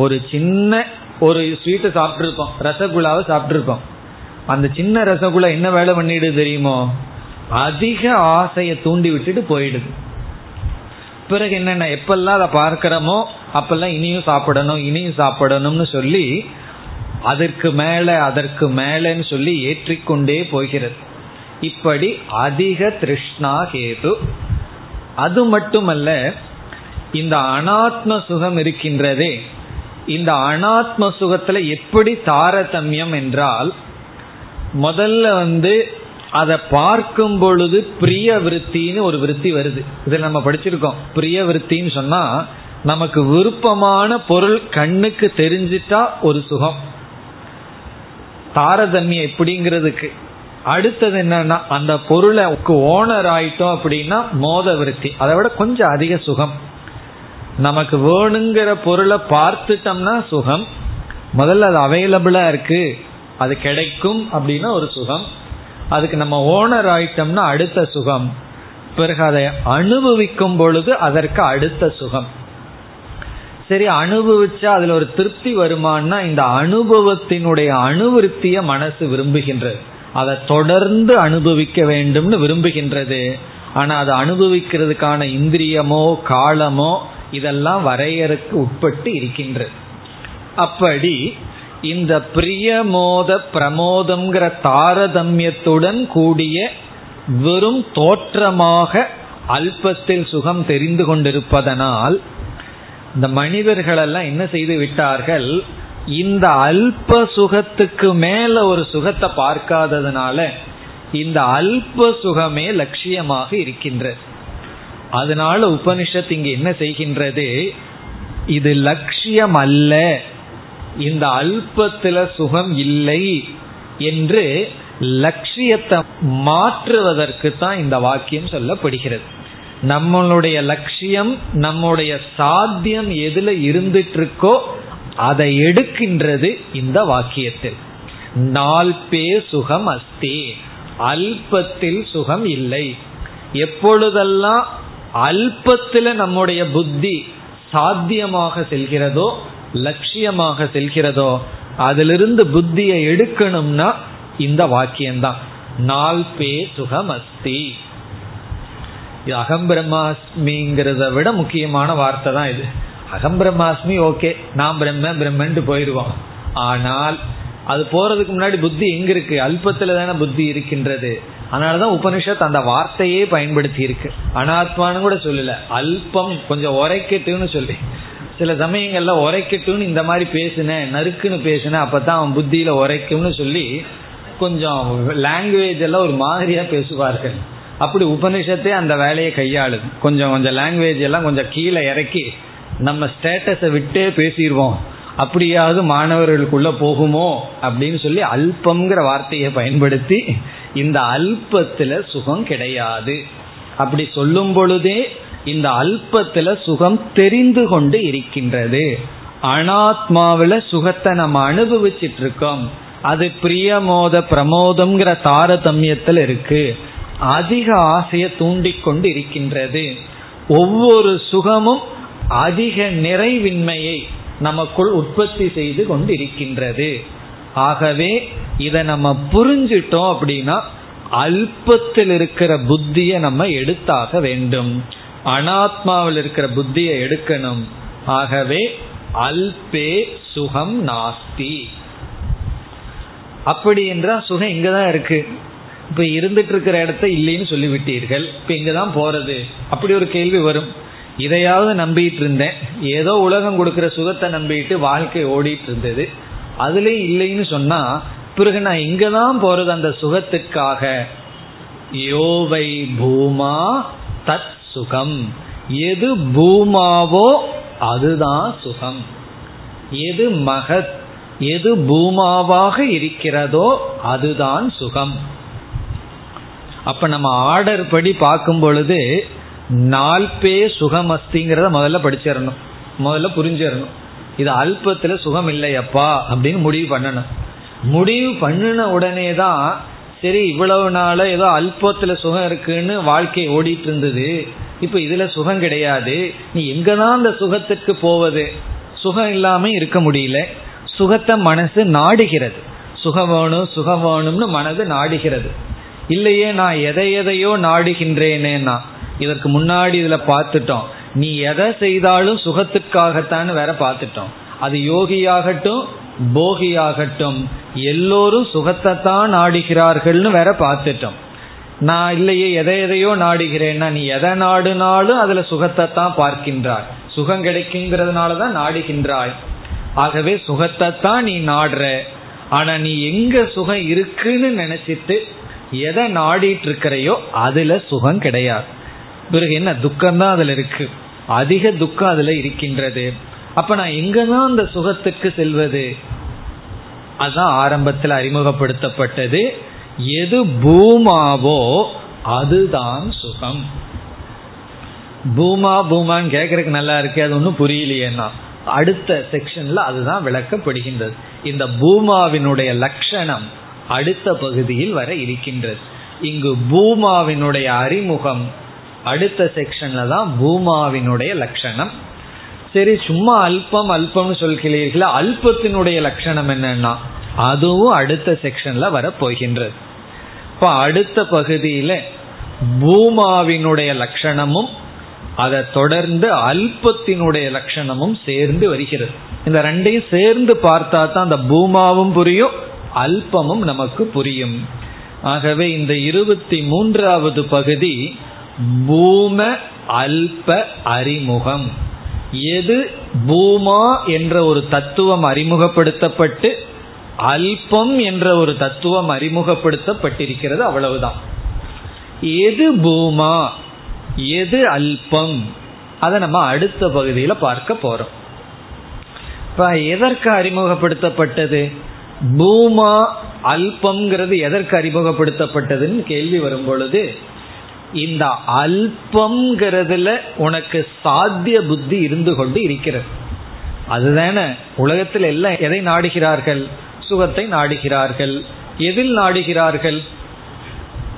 ஒரு சின்ன ஒரு ஸ்வீட்டை சாப்பிட்ருப்போம், ரசகுல்லாவை சாப்பிட்ருப்போம், அந்த சின்ன ரசகுல்லா என்ன வேலை பண்ணிடுது தெரியுமோ, அதிக ஆசையை தூண்டி விட்டுட்டு போயிடுது. பிறகு என்னென்ன எப்பெல்லாம் அதை பார்க்கிறோமோ அப்பெல்லாம் இனியும் சாப்பிடணும் இனியும் சாப்பிடணும்னு சொல்லி அதற்கு மேலே அதற்கு மேலேன்னு சொல்லி ஏற்றிக்கொண்டே போகிறது. இப்படி அதிக திருஷ்ணா கேது. அது மட்டுமல்ல, இந்த அனாத்ம சுகம் இருக்கின்றதே, இந்த அனாத்ம சுகத்துல எப்படி தாரதமியம் என்றால், முதல்ல வந்து அதை பார்க்கும் பொழுது பிரிய விருத்தின்னு ஒரு விருத்தி வருது. இதில் நம்ம படிச்சிருக்கோம், பிரிய விருத்தின்னு சொன்னா நமக்கு விருப்பமான பொருள் கண்ணுக்கு தெரிஞ்சிட்டா ஒரு சுகம், தாரதமியம் எப்படிங்கிறதுக்கு. அடுத்தது என்னன்னா, அந்த பொருளை ஓனர் ஆயிட்டோம் அப்படின்னா மோத விருத்தி, அதை விட கொஞ்சம் அதிக சுகம். நமக்கு வேணுங்கிற பொருளை பார்த்துட்டோம்னா சுகம், முதல்ல அது அவைலபிளா இருக்கு அது கிடைக்கும் அப்படின்னா ஒரு சுகம், அதுக்கு நம்ம ஓனர் ஆயிட்டோம்னா அடுத்த சுகம், பிறகு அதை அனுபவிக்கும் பொழுது அதற்கு அடுத்த சுகம். சரி, அனுபவிச்சா அதுல ஒரு திருப்தி வருமானா, இந்த அனுபவத்தினுடைய அனுவிருத்திய மனசு விரும்புகின்றது, அதை தொடர்ந்து அனுபவிக்க வேண்டும்னு விரும்புகின்றது. ஆனா அதை அனுபவிக்கிறதுக்கான இந்திரியமோ காலமோ இதெல்லாம் வரையறுக்கு உட்பட்டு இருக்கின்றது. அப்படி இந்த பிரியமோத பிரமோதம்ங்கிற தாரதமியத்துடன் கூடிய வெறும் தோற்றமாக அல்பத்தில் சுகம் தெரிந்து கொண்டிருப்பதனால் இந்த மனிதர்களெல்லாம் என்ன செய்து விட்டார்கள், இந்த அல்ப சுகத்துக்கு மேல ஒரு சுகத்தை பார்க்காததுனால இந்த அல்ப சுகமே லட்சியமாக இருக்கின்றது. அதனால உபனிஷத்து இங்கு என்ன செய்கின்றது, இது லட்சியம் அல்ல, இந்த அல்பத்துல சுகம் இல்லை என்று லட்சியத்தை மாற்றுவதற்கு தான் இந்த வாக்கியம் சொல்லப்படுகிறது. நம்மளுடைய லட்சியம் நம்முடைய சாத்தியம் எதுல இருந்துட்டு இருக்கோ அதை எடுக்கின்றது இந்த வாக்கியத்தில். நால்பே சுகம் அஸ்தி, அல்பத்தில் சுகம் இல்லை. எப்பொழுதெல்லாம் அல்பத்தில் நம்முடைய புத்தி சாத்தியமாக செல்கிறதோ லட்சியமாக செல்கிறதோ அதிலிருந்து புத்தியை எடுக்கணும்னா இந்த வாக்கியம்தான், நால்பே சுகம் அஸ்தி. இது அகம்பிரம்மாஸ்மிங்கிறத விட முக்கியமான வார்த்தை தான் இது. அகம்பிரம்மாஸ்மி ஓகே, நான் பிரம்ம பிரம்மன்ட்டு போயிடுவோம், ஆனால் அது போறதுக்கு முன்னாடி புத்தி எங்க இருக்கு, அல்பத்துல தானே புத்தி இருக்கின்றது. அதனாலதான் உபனிஷத் அந்த வார்த்தையே பயன்படுத்தி இருக்கு. அனாத்மான்னு கூட சொல்லல, அல்பம் கொஞ்சம் உரைக்கட்டுன்னு சொல்லி. சில சமயங்கள்ல உரைக்கட்டுன்னு இந்த மாதிரி பேசுன நறுக்குன்னு பேசுன அப்பதான் அவன் புத்தியில உரைக்கும்னு சொல்லி கொஞ்சம் லாங்குவேஜ் எல்லாம் ஒரு மாதிரியா பேசுவார்கள். அப்படி உபனிஷத்தே அந்த வேலையை கையாளுது. கொஞ்சம் கொஞ்சம் லாங்குவேஜ் எல்லாம் கொஞ்சம் கீழே இறக்கி நம்ம ஸ்டேட்டஸை விட்டே பேசிடுவோம், அப்படியாவது மாணவர்களுக்குள்ள போகுமோ அப்படின்னு சொல்லி அல்பம்ங்கிற வார்த்தையை பயன்படுத்தி இந்த அல்பத்துல சுகம் கிடையாது, அப்படி சொல்லும் பொழுதே இந்த அல்பத்துல சுகம் தெரிந்து கொண்டு இருக்கின்றது. அனாத்மாவில சுகத்தை நம்ம அனுபவிச்சுட்டு இருக்கோம், அது பிரியமோத பிரமோதம்ங்கிற தாரதமியத்தில் இருக்கு, அதிக ஆசையை தூண்டிக்கொண்டு இருக்கின்றது. ஒவ்வொரு சுகமும் அதிக நிறைவின்மையை நமக்குள் உற்பத்தி செய்து கொண்டு இருக்கின்றது. ஆகவே இதை நம்ம புரிஞ்சிட்டோம் அப்படின்னா அல்பத்தில் இருக்கிற புத்தியை நம்ம எடுத்தாக வேண்டும், அனாத்மாவில் இருக்கிற புத்தியை எடுக்கணும். ஆகவே அல்பே சுகம் நாஸ்தி. அப்படி என்றால் சுகம் இங்கதான் இருக்கு, இப்ப இருந்துட்டு இருக்கிற இடத்த இல்லைன்னு சொல்லிவிட்டீர்கள், இப்ப இங்கதான் போறது, அப்படி ஒரு கேள்வி வரும். இதையாவது நம்பிட்டு இருந்தேன், ஏதோ உலகம் கொடுக்கிற சுகத்தை நம்பிட்டு வாழ்க்கை ஓடிட்டு இருந்தது, அதுலயும் இல்லைன்னு சொன்னா பிறகு நான் இங்கதான் போறது அந்த சுகத்துக்காக. யோவை பூமா தத் சுகம், எது பூமாவோ அதுதான் சுகம், எது மகத் எது பூமாவாக இருக்கிறதோ அதுதான் சுகம். அப்ப நம்ம ஆர்டர் படி பார்க்கும் பொழுது நால்பே சுகம் அஸ்திங்கிறத முதல்ல படிச்சிடணும், முதல்ல புரிஞ்சிடணும். இது அல்பத்துல சுகம் இல்லையப்பா அப்படின்னு முடிவு பண்ணணும். முடிவு பண்ணின உடனே தான் சரி, இவ்வளவு நாள ஏதோ அல்பத்துல சுகம் இருக்குன்னு வாழ்க்கை ஓடிட்டு இருந்தது, இப்ப இதுல சுகம் கிடையாது, நீ எங்கதான் அந்த சுகத்துக்கு போவது, சுகம் இல்லாம இருக்க முடியல. சுகத்தை மனசு நாடுகிறது, சுகவேணும் சுகவேணும்னு மனது நாடுகிறது. இல்லையே நான் எதை எதையோ நாடுகின்றேனேன்னா இதற்கு முன்னாடி இதுல பார்த்துட்டோம், நீ எதை செய்தாலும் சுகத்துக்காகத்தான் வேற பார்த்துட்டோம். அது யோகியாகட்டும் போகியாகட்டும் எல்லோரும் சுகத்தை தான் நாடுகிறார்கள்னு வேற பார்த்துட்டோம். நான் இல்லையே எதை எதையோ நாடுகிறேன்னா நீ எதை நாடுனாலும் அதுல சுகத்தை தான் பார்க்கின்றாய், சுகம் கிடைக்குங்கிறதுனாலதான் நாடுகின்றாய். ஆகவே சுகத்தை தான் நீ நாடுற, ஆனா நீ எங்க சுகம் இருக்குன்னு நினைச்சிட்டு எதை நாடிட்டு இருக்கிறையோ அதுல சுகம் கிடையாது. பிறகு என்ன துக்கம்தான் அதுல இருக்கு, அதிக துக்கம் அதுல இருக்கின்றது. அப்ப நான் எங்கதான் அந்த சுகத்துக்கு செல்வது? அதுதான் ஆரம்பத்தில் அறிமுகப்படுத்தப்பட்டது, எது பூமாவோ அதுதான் சுகம். பூமா பூமான்னு கேட்கறதுக்கு நல்லா இருக்கு, அது ஒன்றும் புரியலையேன்னா அடுத்த செக்ஷன்ல அதுதான் விளக்கப்படுகின்றது. இந்த பூமாவினுடைய லட்சணம் அடுத்த பகுதியில் வர இருக்கின்றது. இங்கு பூமாவினுடைய அறிமுகம், அடுத்த செக்ஷன்ல தான் பூமாவினுடைய லட்சணம். சரி, சும்மா அல்பம் அல்பம்னு சொல்கிறீர்களா, அல்பத்தினுடைய லட்சணம் என்னன்னா அதுவும் அடுத்த செக்ஷன்ல வரப்போகின்றது. இப்போ அடுத்த பகுதியில பூமாவினுடைய லட்சணமும் அதை தொடர்ந்து அல்பத்தினுடைய லட்சணமும் சேர்ந்து வருகிறது. இந்த ரெண்டையும் சேர்ந்து பார்த்தா தான் அந்த பூமாவும் புரியும் அல்பமும் நமக்கு புரியும். ஆகவே இந்த இருபத்தி மூன்றாவது பகுதி பூம அல்ப அறிமுகம். எது பூமா என்ற ஒரு தத்துவம் அறிமுகப்படுத்தப்பட்டு அல்பம் என்ற ஒரு தத்துவம் அறிமுகப்படுத்தப்பட்டிருக்கிறது, அவ்வளவுதான். எது பூமா எது அல்பம் அதை நம்ம அடுத்த பகுதியில பார்க்க போறோம். இப்ப எதற்கு அறிமுகப்படுத்தப்பட்டது பூமா அல்பம்ங்கிறது, எதற்கு அறிமுகப்படுத்தப்பட்டதுன்னு கேள்வி வரும் பொழுது இந்த அல்பம்ங்கிறதுல உனக்கு சாத்திய புத்தி இருந்து கொண்டு இருக்கிறது. அதுதானே உலகத்தில் எல்லாம் எதை நாடுகிறார்கள், சுகத்தை நாடுகிறார்கள். எதில் நாடுகிறார்கள்?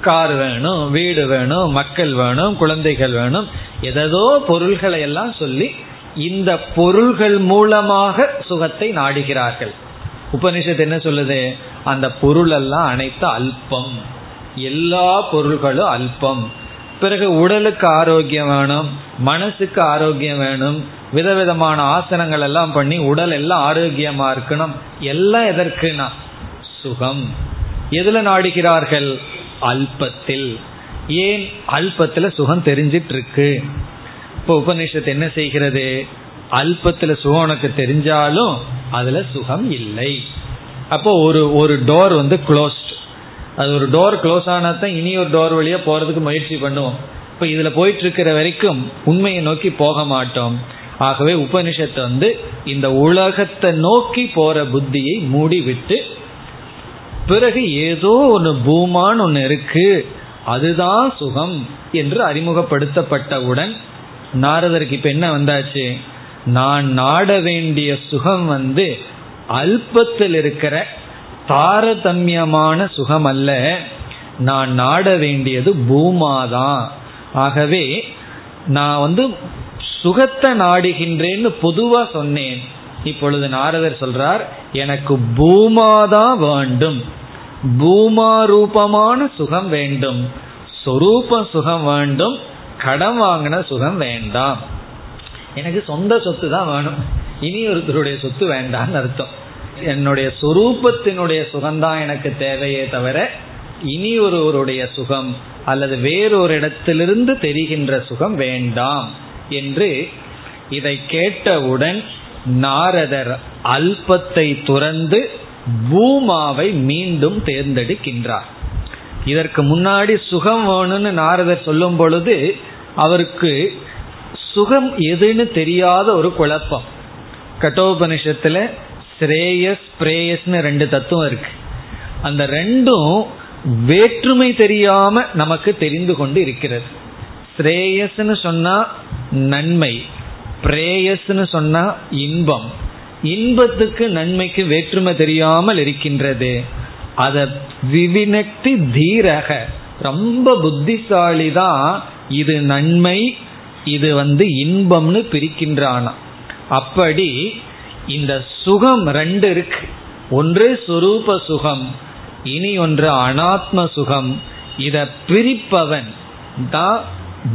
கார் வேணும், வீடு வேணும், மக்கள் வேணும், குழந்தைகள் வேணும், எதோ பொருள்களை எல்லாம் சொல்லி இந்த பொருள்கள் மூலமாக சுகத்தை நாடுகிறார்கள். உபனிஷத்து என்ன சொல்லுது? அந்த பொருள் எல்லாம் அனைத்து அல்பம், எல்லா பொருள்களும் அல்பம். பிறகு உடலுக்கு ஆரோக்கியம் வேணும், மனசுக்கு ஆரோக்கியம் வேணும், விதவிதமான ஆசனங்கள் எல்லாம் பண்ணி உடல் எல்லாம் ஆரோக்கியமா இருக்கணும், எல்லாம் எதற்குனா சுகம். எதுல நாடுகிறார்கள்? அல்பத்தில். ஏன் அல்பத்துல சுகம் தெரிஞ்சிட்டு இருக்கு? இப்போ உபநிஷத்து என்ன செய்கிறது? அல்பத்துல சுகம் உனக்கு தெரிஞ்சாலும் அதுல சுகம் இல்லை. அப்போ ஒரு ஒரு டோர் வந்து க்ளோஸ்ட், அது ஒரு டோர் க்ளோஸ் ஆனாதான் இனி ஒரு டோர் வழியா போறதுக்கு முயற்சி பண்ணுவோம். இப்போ இதுல போயிட்டு இருக்கிற வரைக்கும் உண்மையை நோக்கி போக மாட்டோம். ஆகவே உபனிஷத்து வந்து இந்த உலகத்தை நோக்கி போற புத்தியை மூடிவிட்டு பிறகு ஏதோ ஒன்று பூமான்னு ஒன்று இருக்கு, அதுதான் சுகம் என்று அறிமுகப்படுத்தப்பட்டவுடன் நாரதருக்கு இப்ப என்ன வந்தாச்சு? நான் நாட வேண்டிய சுகம் வந்து அல்பத்தில் இருக்கிற தாரதமியமான சுகம் அல்ல, நான் நாட வேண்டியது பூமாதான். ஆகவே நான் வந்து சுகத்தை நாடுகின்றேன்னு பொதுவா சொன்னேன். இப்பொழுது நாரதர் சொல்றார், எனக்கு பூமாதான் வேண்டும், பூமா ரூபமான சுகம் வேண்டும், சொரூப சுகம் வேண்டும், கடன் வாங்கின சுகம் வேண்டாம், எனக்கு சொந்த சொத்து தான் வேணும், இனி ஒருத்தருடைய சொத்து வேண்டாம்னு அர்த்தம். என்னுடைய சொரூபத்தினுடைய சுகம்தான் எனக்கு தேவையே தவிர இனி ஒருவருடைய சுகம் அல்லது வேறொரு இடத்திலிருந்து தெரிகின்ற சுகம் வேண்டாம் என்று. இதை கேட்டவுடன் நாரதர் அல்பத்தை துறந்து பூமாவை மீண்டும் தேர்ந்தெடுக்கின்றார். இதற்கு முன்னாடி சுகம் வேணும்னு நாரதர் சொல்லும் பொழுது அவருக்கு சுகம் எதுன்னு தெரியாத ஒரு குழப்பம். கட்டோபனிஷத்துல ஸ்ரேயஸ் பிரேயஸ்னு ரெண்டு தத்துவம் இருக்கு. அந்த ரெண்டும் வேற்றுமை தெரியாம நமக்கு தெரிந்து கொண்டு இருக்கிறது. ஸ்ரேயஸ்ன்னு சொன்னா நன்மை, பிரேயஸ்ன்னு சொன்னா இன்பம். இன்பத்துக்கு நன்மைக்கு வேற்றுமை தெரியாமல் இருக்கின்றது. அத விவினக்தி தீரக, ரொம்ப புத்திசாலிதான் இது நன்மை இது வந்து இன்பம்னு பிரிக்கின்றானா. அப்படி இந்த சுகம் ரெண்டு இருக்கு, ஒன்று சுரூப சுகம், இனி ஒன்று அனாத்ம சுகம். இத பிரிப்பவன் தான்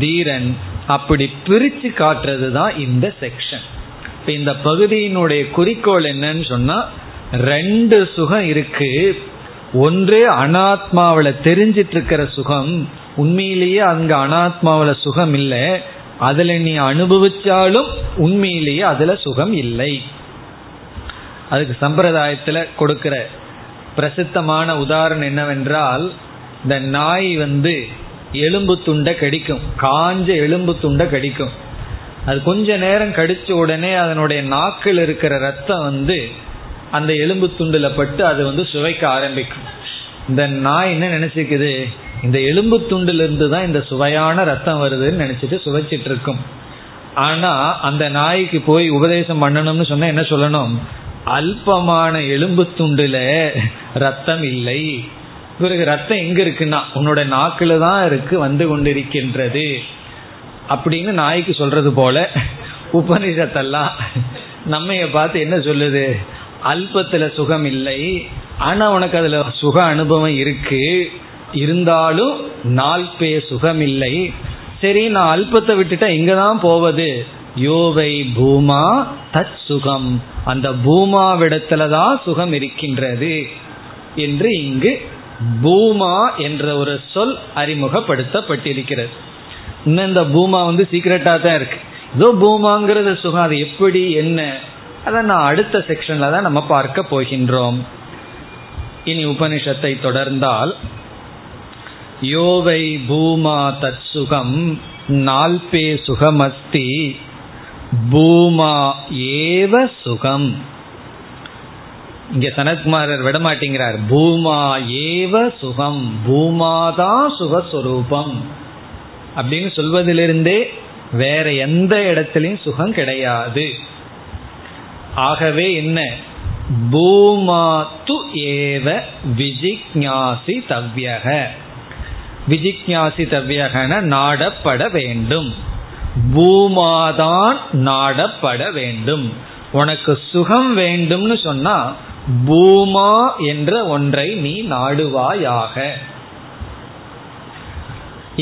தீரன். அப்படி பிரிச்சு காட்டுறது தான் இந்த செக்ஷன். இந்த பகுதியினுடைய குறிக்கோள் என்னன்னு சொன்னா, ரெண்டு சுகம் இருக்கு, ஒன்று அனாத்மாவில தெரிஞ்சிட்டு இருக்கிற சுகம், உண்மையிலேயே அங்க அனாத்மாவில சுகம் இல்லை, அதுல நீ அனுபவிச்சாலும் உண்மையிலேயே அதுல சுகம் இல்லை. அதுக்கு சம்பிரதாயத்துல கொடுக்கிற பிரசித்தமான உதாரணம் என்னவென்றால், இந்த நாய் வந்து எலும்பு துண்டை கடிக்கும், காஞ்ச எலும்பு துண்டை கடிக்கும். அது கொஞ்ச நேரம் கடிச்ச உடனே அதனுடைய நாக்கில் இருக்கிற ரத்தம் வந்து அந்த எலும்பு துண்டுல பட்டு அது வந்து சுவைக்க ஆரம்பிக்கும். இந்த நாய் என்ன நினைச்சிக்குது, இந்த எலும்பு துண்டுல இருந்து தான் இந்த சுவையான ரத்தம் வருதுன்னு நினைச்சிட்டு சுவைச்சிட்டு இருக்கும். ஆனா அந்த நாய்க்கு போய் உபதேசம் பண்ணணும்னு சொன்னா என்ன சொல்லணும்? அல்பமான எலும்பு துண்டுல ரத்தம் இல்லை. பிறகு ரத்தம் எங்க இருக்குன்னா உன்னோட நாக்குல தான் இருக்கு, வந்து கொண்டிருக்கின்றது அப்படின்னு நாய்க்கு சொல்றது போல உபனிஷத்தெல்லாம் நம்மைய பார்த்து என்ன சொல்லுது? அல்பத்துல சுகம் இல்லை, ஆனா உனக்கு அதுல சுக அனுபவம் இருக்கு, இருந்தாலும் நால்பே சுகம் இல்லை. சரி, நான் அல்பத்தை விட்டுட்டா எங்கதான் போவது? யோவை பூமா தத் சுகம், அந்த பூமாவிடத்துலதான் சுகம் இருக்கின்றது என்று இங்கு பூமா என்ற ஒரு சொல் அறிமுகப்படுத்தப்பட்டிருக்கிறது. இன்னும் இந்த பூமா வந்து சீக்கிரட்டா தான் இருக்கு. ஏதோ பூமாங்கிறது சுகம், அது எப்படி என்ன, அதை நான் அடுத்த செக்ஷன்ல தான் நம்ம பார்க்க போகின்றோம். இனி உபனிஷத்தை தொடர்ந்தால், யோவை பூமா தத் சுகம் நால்பே சுகமஸ்தி பூமா ஏவ சுகம். இங்க சனத்குமாரர் விடமாட்டேங்கிறார். பூமா ஏவ சுகம், பூமாதான் சுகஸ்வரூபம் அப்படின்னு சொல்வதிலிருந்தே வேற எந்த இடத்திலையும் சுகம் கிடையாது. ஆகவே என்ன, பூமா து ஏவ விஜிக்ஞாசி தவ்யக, விஜிக்ஞாசி தவ்யகன நாடப்பட வேண்டும், பூமாதான் நாடப்பட வேண்டும். உனக்கு சுகம் வேண்டும்னு சொன்னா பூமா என்ற ஒன்றை நீ நாடுவாயாக.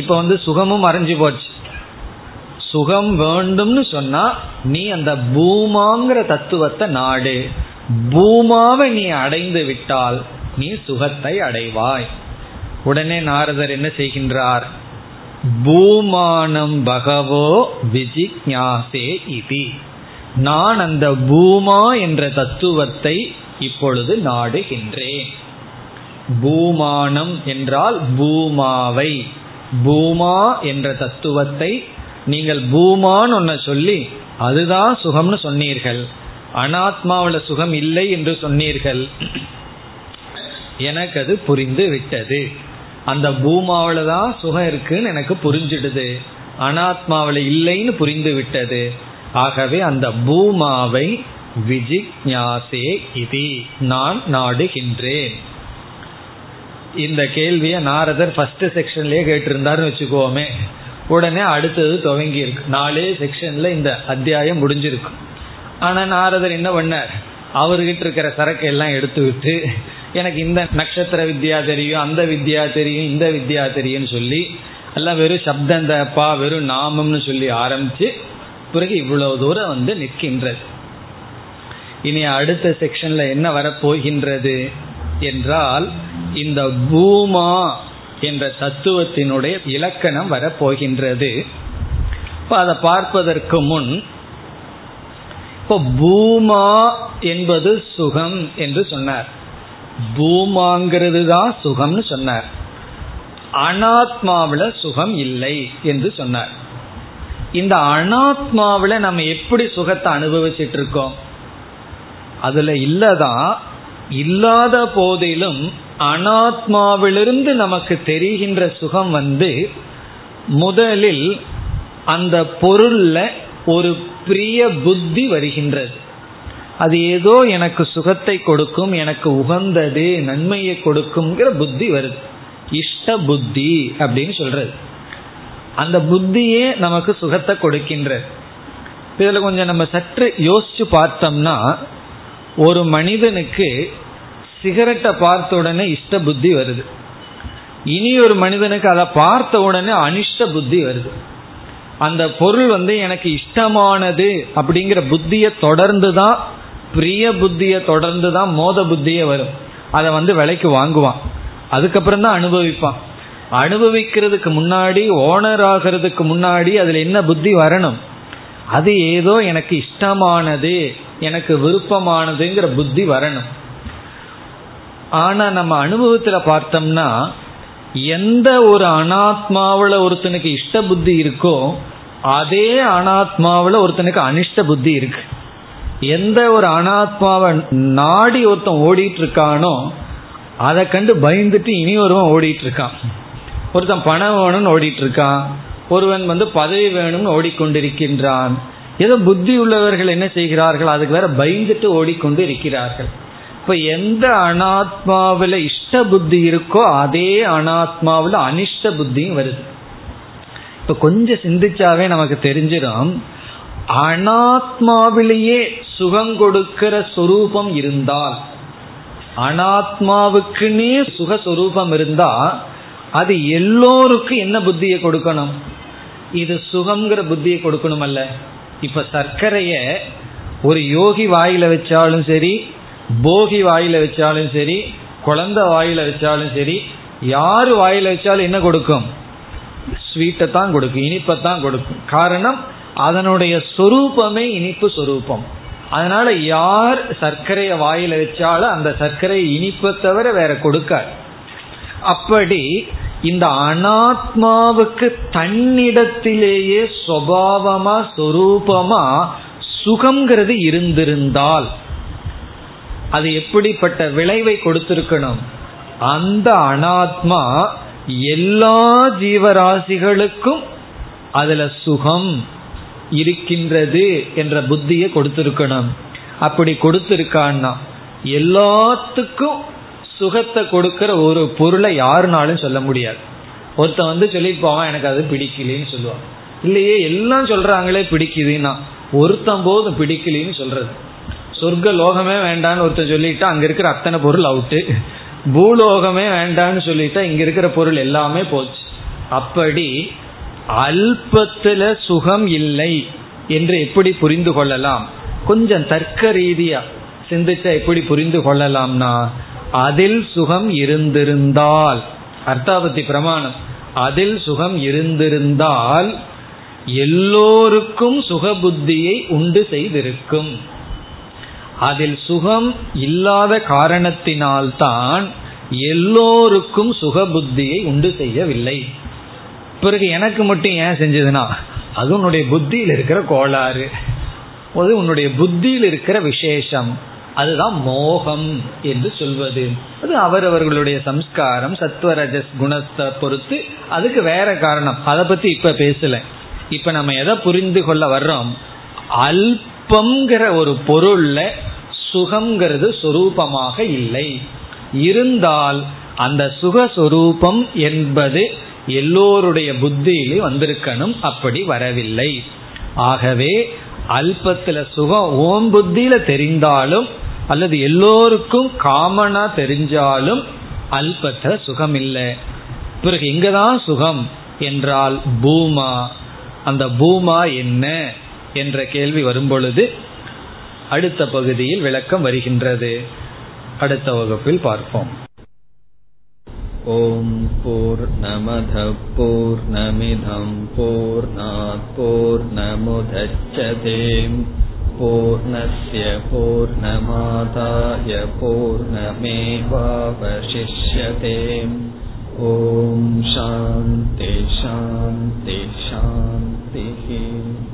இப்ப வந்து சுகமும் மறைஞ்சு போச்சு. சுகம் வேண்டும்னு சொன்னா நீ அந்த பூமாங்கிற தத்துவத்தை நாடு. பூமாவை நீ அடைந்து விட்டால் நீ சுகத்தை அடைவாய். உடனே நாரதர் என்ன செய்கின்றார்? பூமானம் பகவோ விஜிக்ஞாசே இதி, நான் அந்த பூமா என்ற தத்துவத்தை இப்பொழுது நாடுகின்றேன். பூமானம் என்றால் பூமாவை, பூமா என்ற தத்துவத்தை. நீங்கள் பூமான்னு ஒன்ன சொல்லி அதுதான் சுகம்னு சொன்னீர்கள், அனாத்மாவில சுகம் இல்லை என்று சொன்னீர்கள். எனக்கு அது புரிந்து விட்டது, அந்த பூமாவில தான் சுகம் இருக்குன்னு எனக்கு புரிஞ்சிடுது, அனாத்மாவில இல்லைன்னு புரிந்து விட்டது. ஆகவே அந்த பூமாவை விஜிக்ஞாசே இதி, நான் நாடுகின்றேன். இந்த கேள்வியை நாரதர் ஃபர்ஸ்ட் செக்ஷன்லயே கேட்டிருந்தாருன்னு வச்சுக்கோமே, உடனே அடுத்தது துவங்கி இருக்கு. நாலே செக்ஷன்ல இந்த அத்தியாயம் முடிஞ்சிருக்கு. ஆனா நாரதர் என்ன பண்ணார்? அவர்கிட்ட இருக்கிற சரக்கு எல்லாம் எடுத்து விட்டு, எனக்கு இந்த நட்சத்திர வித்யா தெரியும், அந்த வித்யா தெரியும், இந்த வித்யா தெரியும்னு சொல்லி, எல்லாம் வெறும் சப்தம் தப்பா, வெறும் நாமம்னு சொல்லி ஆரம்பிச்சு பிறகு இவ்வளவு தூரம் வந்து நிற்கின்றது. இனி அடுத்த செக்ஷன்ல என்ன வரப்போகின்றது என்றால், இந்த பூமா என்ற தத்துவத்தினுடைய இலக்கணம் வரப்போகின்றது. இப்போ அதை பார்ப்பதற்கு முன், இப்போ பூமா என்பது சுகம் என்று சொன்னார், பூமாங்கிறது தான் சுகம்னு சொன்னார், அனாத்மாவில சுகம் இல்லை என்று சொன்னார். இந்த அனாத்மாவில நம்ம எப்படி சுகத்தை அனுபவிச்சுட்டு இருக்கோம்? அதுல இல்லதான், இல்லாத போதிலும் அனாத்மாவிலிருந்து நமக்கு தெரிகின்ற சுகம் வந்து முதலில் அந்த பொருள்ல ஒரு பிரிய புத்தி வருகின்றது. அது ஏதோ எனக்கு சுகத்தை கொடுக்கும், எனக்கு உகந்தது, நன்மையை கொடுக்கும்ங்கிற புத்தி வருது, இஷ்ட புத்தி அப்படின்னு சொல்றது. அந்த புத்தியே நமக்கு சுகத்தை கொடுக்கின்றது. இதுல கொஞ்சம் நம்ம சற்று யோசிச்சு பார்த்தோம்னா, ஒரு மனிதனுக்கு சிகரெட்டை பார்த்த உடனே இஷ்ட புத்தி வருது, இனி ஒரு மனிதனுக்கு அதை பார்த்த உடனே அனிஷ்ட புத்தி வருது. அந்த பொருள் வந்து எனக்கு இஷ்டமானது அப்படிங்கிற புத்தியை தொடர்ந்து தான், பிரிய புத்தியை தொடர்ந்து தான் மோத புத்தியே வரும். அதை வந்து விலைக்கு வாங்குவான், அதுக்கப்புறம் தான் அனுபவிப்பான். அனுபவிக்கிறதுக்கு முன்னாடி, ஓனர் ஆகிறதுக்கு முன்னாடி அதில் என்ன புத்தி வரணும்? அது ஏதோ எனக்கு இஷ்டமானது, எனக்கு விருப்பமானதுங்கிற புத்தி வரணும். ஆனா நம்ம அனுபவத்துல பார்த்தோம்னா, எந்த ஒரு அனாத்மாவில ஒருத்தனுக்கு இஷ்ட புத்தி இருக்கோ அதே அனாத்மாவில ஒருத்தனுக்கு அனிஷ்ட புத்தி இருக்கு. எந்த ஒரு அனாத்மாவை நாடி ஒருத்தன் ஓடிட்டு இருக்கானோ அதை கண்டு பயந்துட்டு இனி ஒருவன் ஓடிட்டு இருக்கான். ஒருத்தன் பணம் வேணும்னு ஓடிட்டு இருக்கான், ஒருவன் வந்து பதவி வேணும்னு ஓடிக்கொண்டிருக்கின்றான். ஏதோ புத்தி உள்ளவர்கள் என்ன செய்கிறார்கள்? அதுக்கு வேற பயந்துட்டு ஓடிக்கொண்டு இருக்கிறார்கள். இப்ப எந்த அனாத்மாவில இஷ்ட புத்தி இருக்கோ அதே அனாத்மாவில அனிஷ்ட புத்தியும் வருது. இப்ப கொஞ்சம் சிந்திச்சாவே நமக்கு தெரிஞ்சிடும், அனாத்மாவிலேயே சுகம் கொடுக்கிற சொரூபம் இருந்தால், அனாத்மாவுக்குன்னே சுகஸ்வரூபம் இருந்தா, அது எல்லோருக்கும் என்ன புத்தியை கொடுக்கணும்? இது சுகம்ங்கிற புத்தியை கொடுக்கணும் அல்ல? இப்ப சர்க்கரைய ஒரு யோகி வாயில வச்சாலும் சரி, போகி வாயில வச்சாலும் சரி, குழந்தை வாயில வச்சாலும் சரி, யாரு வாயில வச்சாலும் என்ன கொடுக்கும்? ஸ்வீட்டை தான் கொடுக்கும், இனிப்பைத்தான் கொடுக்கும். காரணம், அதனுடைய சொரூபமே இனிப்பு சொரூபம். அதனால யார் சர்க்கரைய வாயில வச்சாலும் அந்த சர்க்கரை இனிப்பை தவிர வேற கொடுக்காது. அப்படி இந்த அனாத்மாவுக்கு தன்னிடத்திலேயே சுபாவமா சொரூபமா சுகம்ங்கிறது இருந்திருந்தால் அது எப்படிப்பட்ட விளைவை கொடுத்திருக்கணும்? அந்த அனாத்மா எல்லா ஜீவராசிகளுக்கும் அதுல சுகம் இருக்கின்றது என்ற புத்தியை கொடுத்திருக்கணும். அப்படி கொடுத்திருக்கான்னா, எல்லாத்துக்கும் சுகத்தை கொடுக்கிற ஒரு பொருளை யாருனாலும் சொல்ல முடியாது. ஒருத்தன் வந்து சொல்லிப்பான், எனக்கு அது பிடிக்கலன்னு சொல்லுவான். இல்லையே, எல்லாம் சொல்றாங்களே பிடிக்குதுன்னா ஒருத்தன் போது பிடிக்கலன்னு சொல்றது. சொர்க்க லோகமே வேண்டான்னு ஒருத்தர் சொல்லிட்டா அங்க இருக்கிற அத்தனை பொருள் அவுட்டு, பூலோகமே வேண்டான்னு சொல்லிட்டா இங்க இருக்கிற பொருள் எல்லாமே போச்சு. அப்படி அல்பத்துல சுகம் இல்லை என்று எப்படி புரிந்து கொள்ளலாம்? கொஞ்சம் தர்க்க ரீதியா சிந்திச்சா எப்படி புரிந்து கொள்ளலாம்னா, அதில் சுகம் இருந்திருந்தால் அர்த்தாபத்தி பிரமாணம். அதில் சுகம் இருந்திருந்தால் எல்லோருக்கும் சுகபுத்தியை உண்டு செய்திருக்கும். அதில் சுகம் இல்லாத காரணத்தினால்தான் எல்லோருக்கும் சுகபுத்தியை உண்டு செய்யவில்லை. பிறகு எனக்கு மட்டும் ஏன் செஞ்சதுன்னா அது உன்னுடைய புத்தியில் இருக்கிற கோளாறு, அது உன்னுடைய புத்தியில் இருக்கிற விசேஷம், அதுதான் மோகம் என்று சொல்வது. அது அவரவர்களுடைய சம்ஸ்காரம் சத்வரஜஸ் குணத்தை பொறுத்து அதுக்கு வேற காரணம். அதை பத்தி இப்ப பேசல. இப்ப நம்ம எதை புரிந்து கொள்ள வர்றோம், அல்பம்ங்கிற ஒரு பொருள்ல சுகம்ங்கிறது சொரூபமாக இல்லை. இருந்தால் அந்த சுகஸ்வரூபம் என்பது எல்லோருடைய புத்தியிலே வந்திருக்கணும், அப்படி வரவில்லை. ஆகவே அல்பத்துல சுகம் ஓம் புத்தியில தெரிந்தாலும் அல்லது எல்லோருக்கும் காமனா தெரிஞ்சாலும் அல்பத்துல சுகம் இல்லை. பிறகு எங்கதான் சுகம் என்றால் பூமா. அந்த பூமா என்ன என்ற கேள்வி வரும்பொழுது அடுத்த பகுதியில் விளக்கம் வருகின்றது. அடுத்த வகுப்பில் பார்ப்போம். ஓம் பூர்ணமத பூர்ணமிதம் பூர்ணாத் பூர்ணமுதச்யதே பூர்ணஸ்ய பூர்ணமாதாய பூர்ணமேவாவசிஷ்யதே. ஓம் சாந்தி சாந்தி சாந்தி.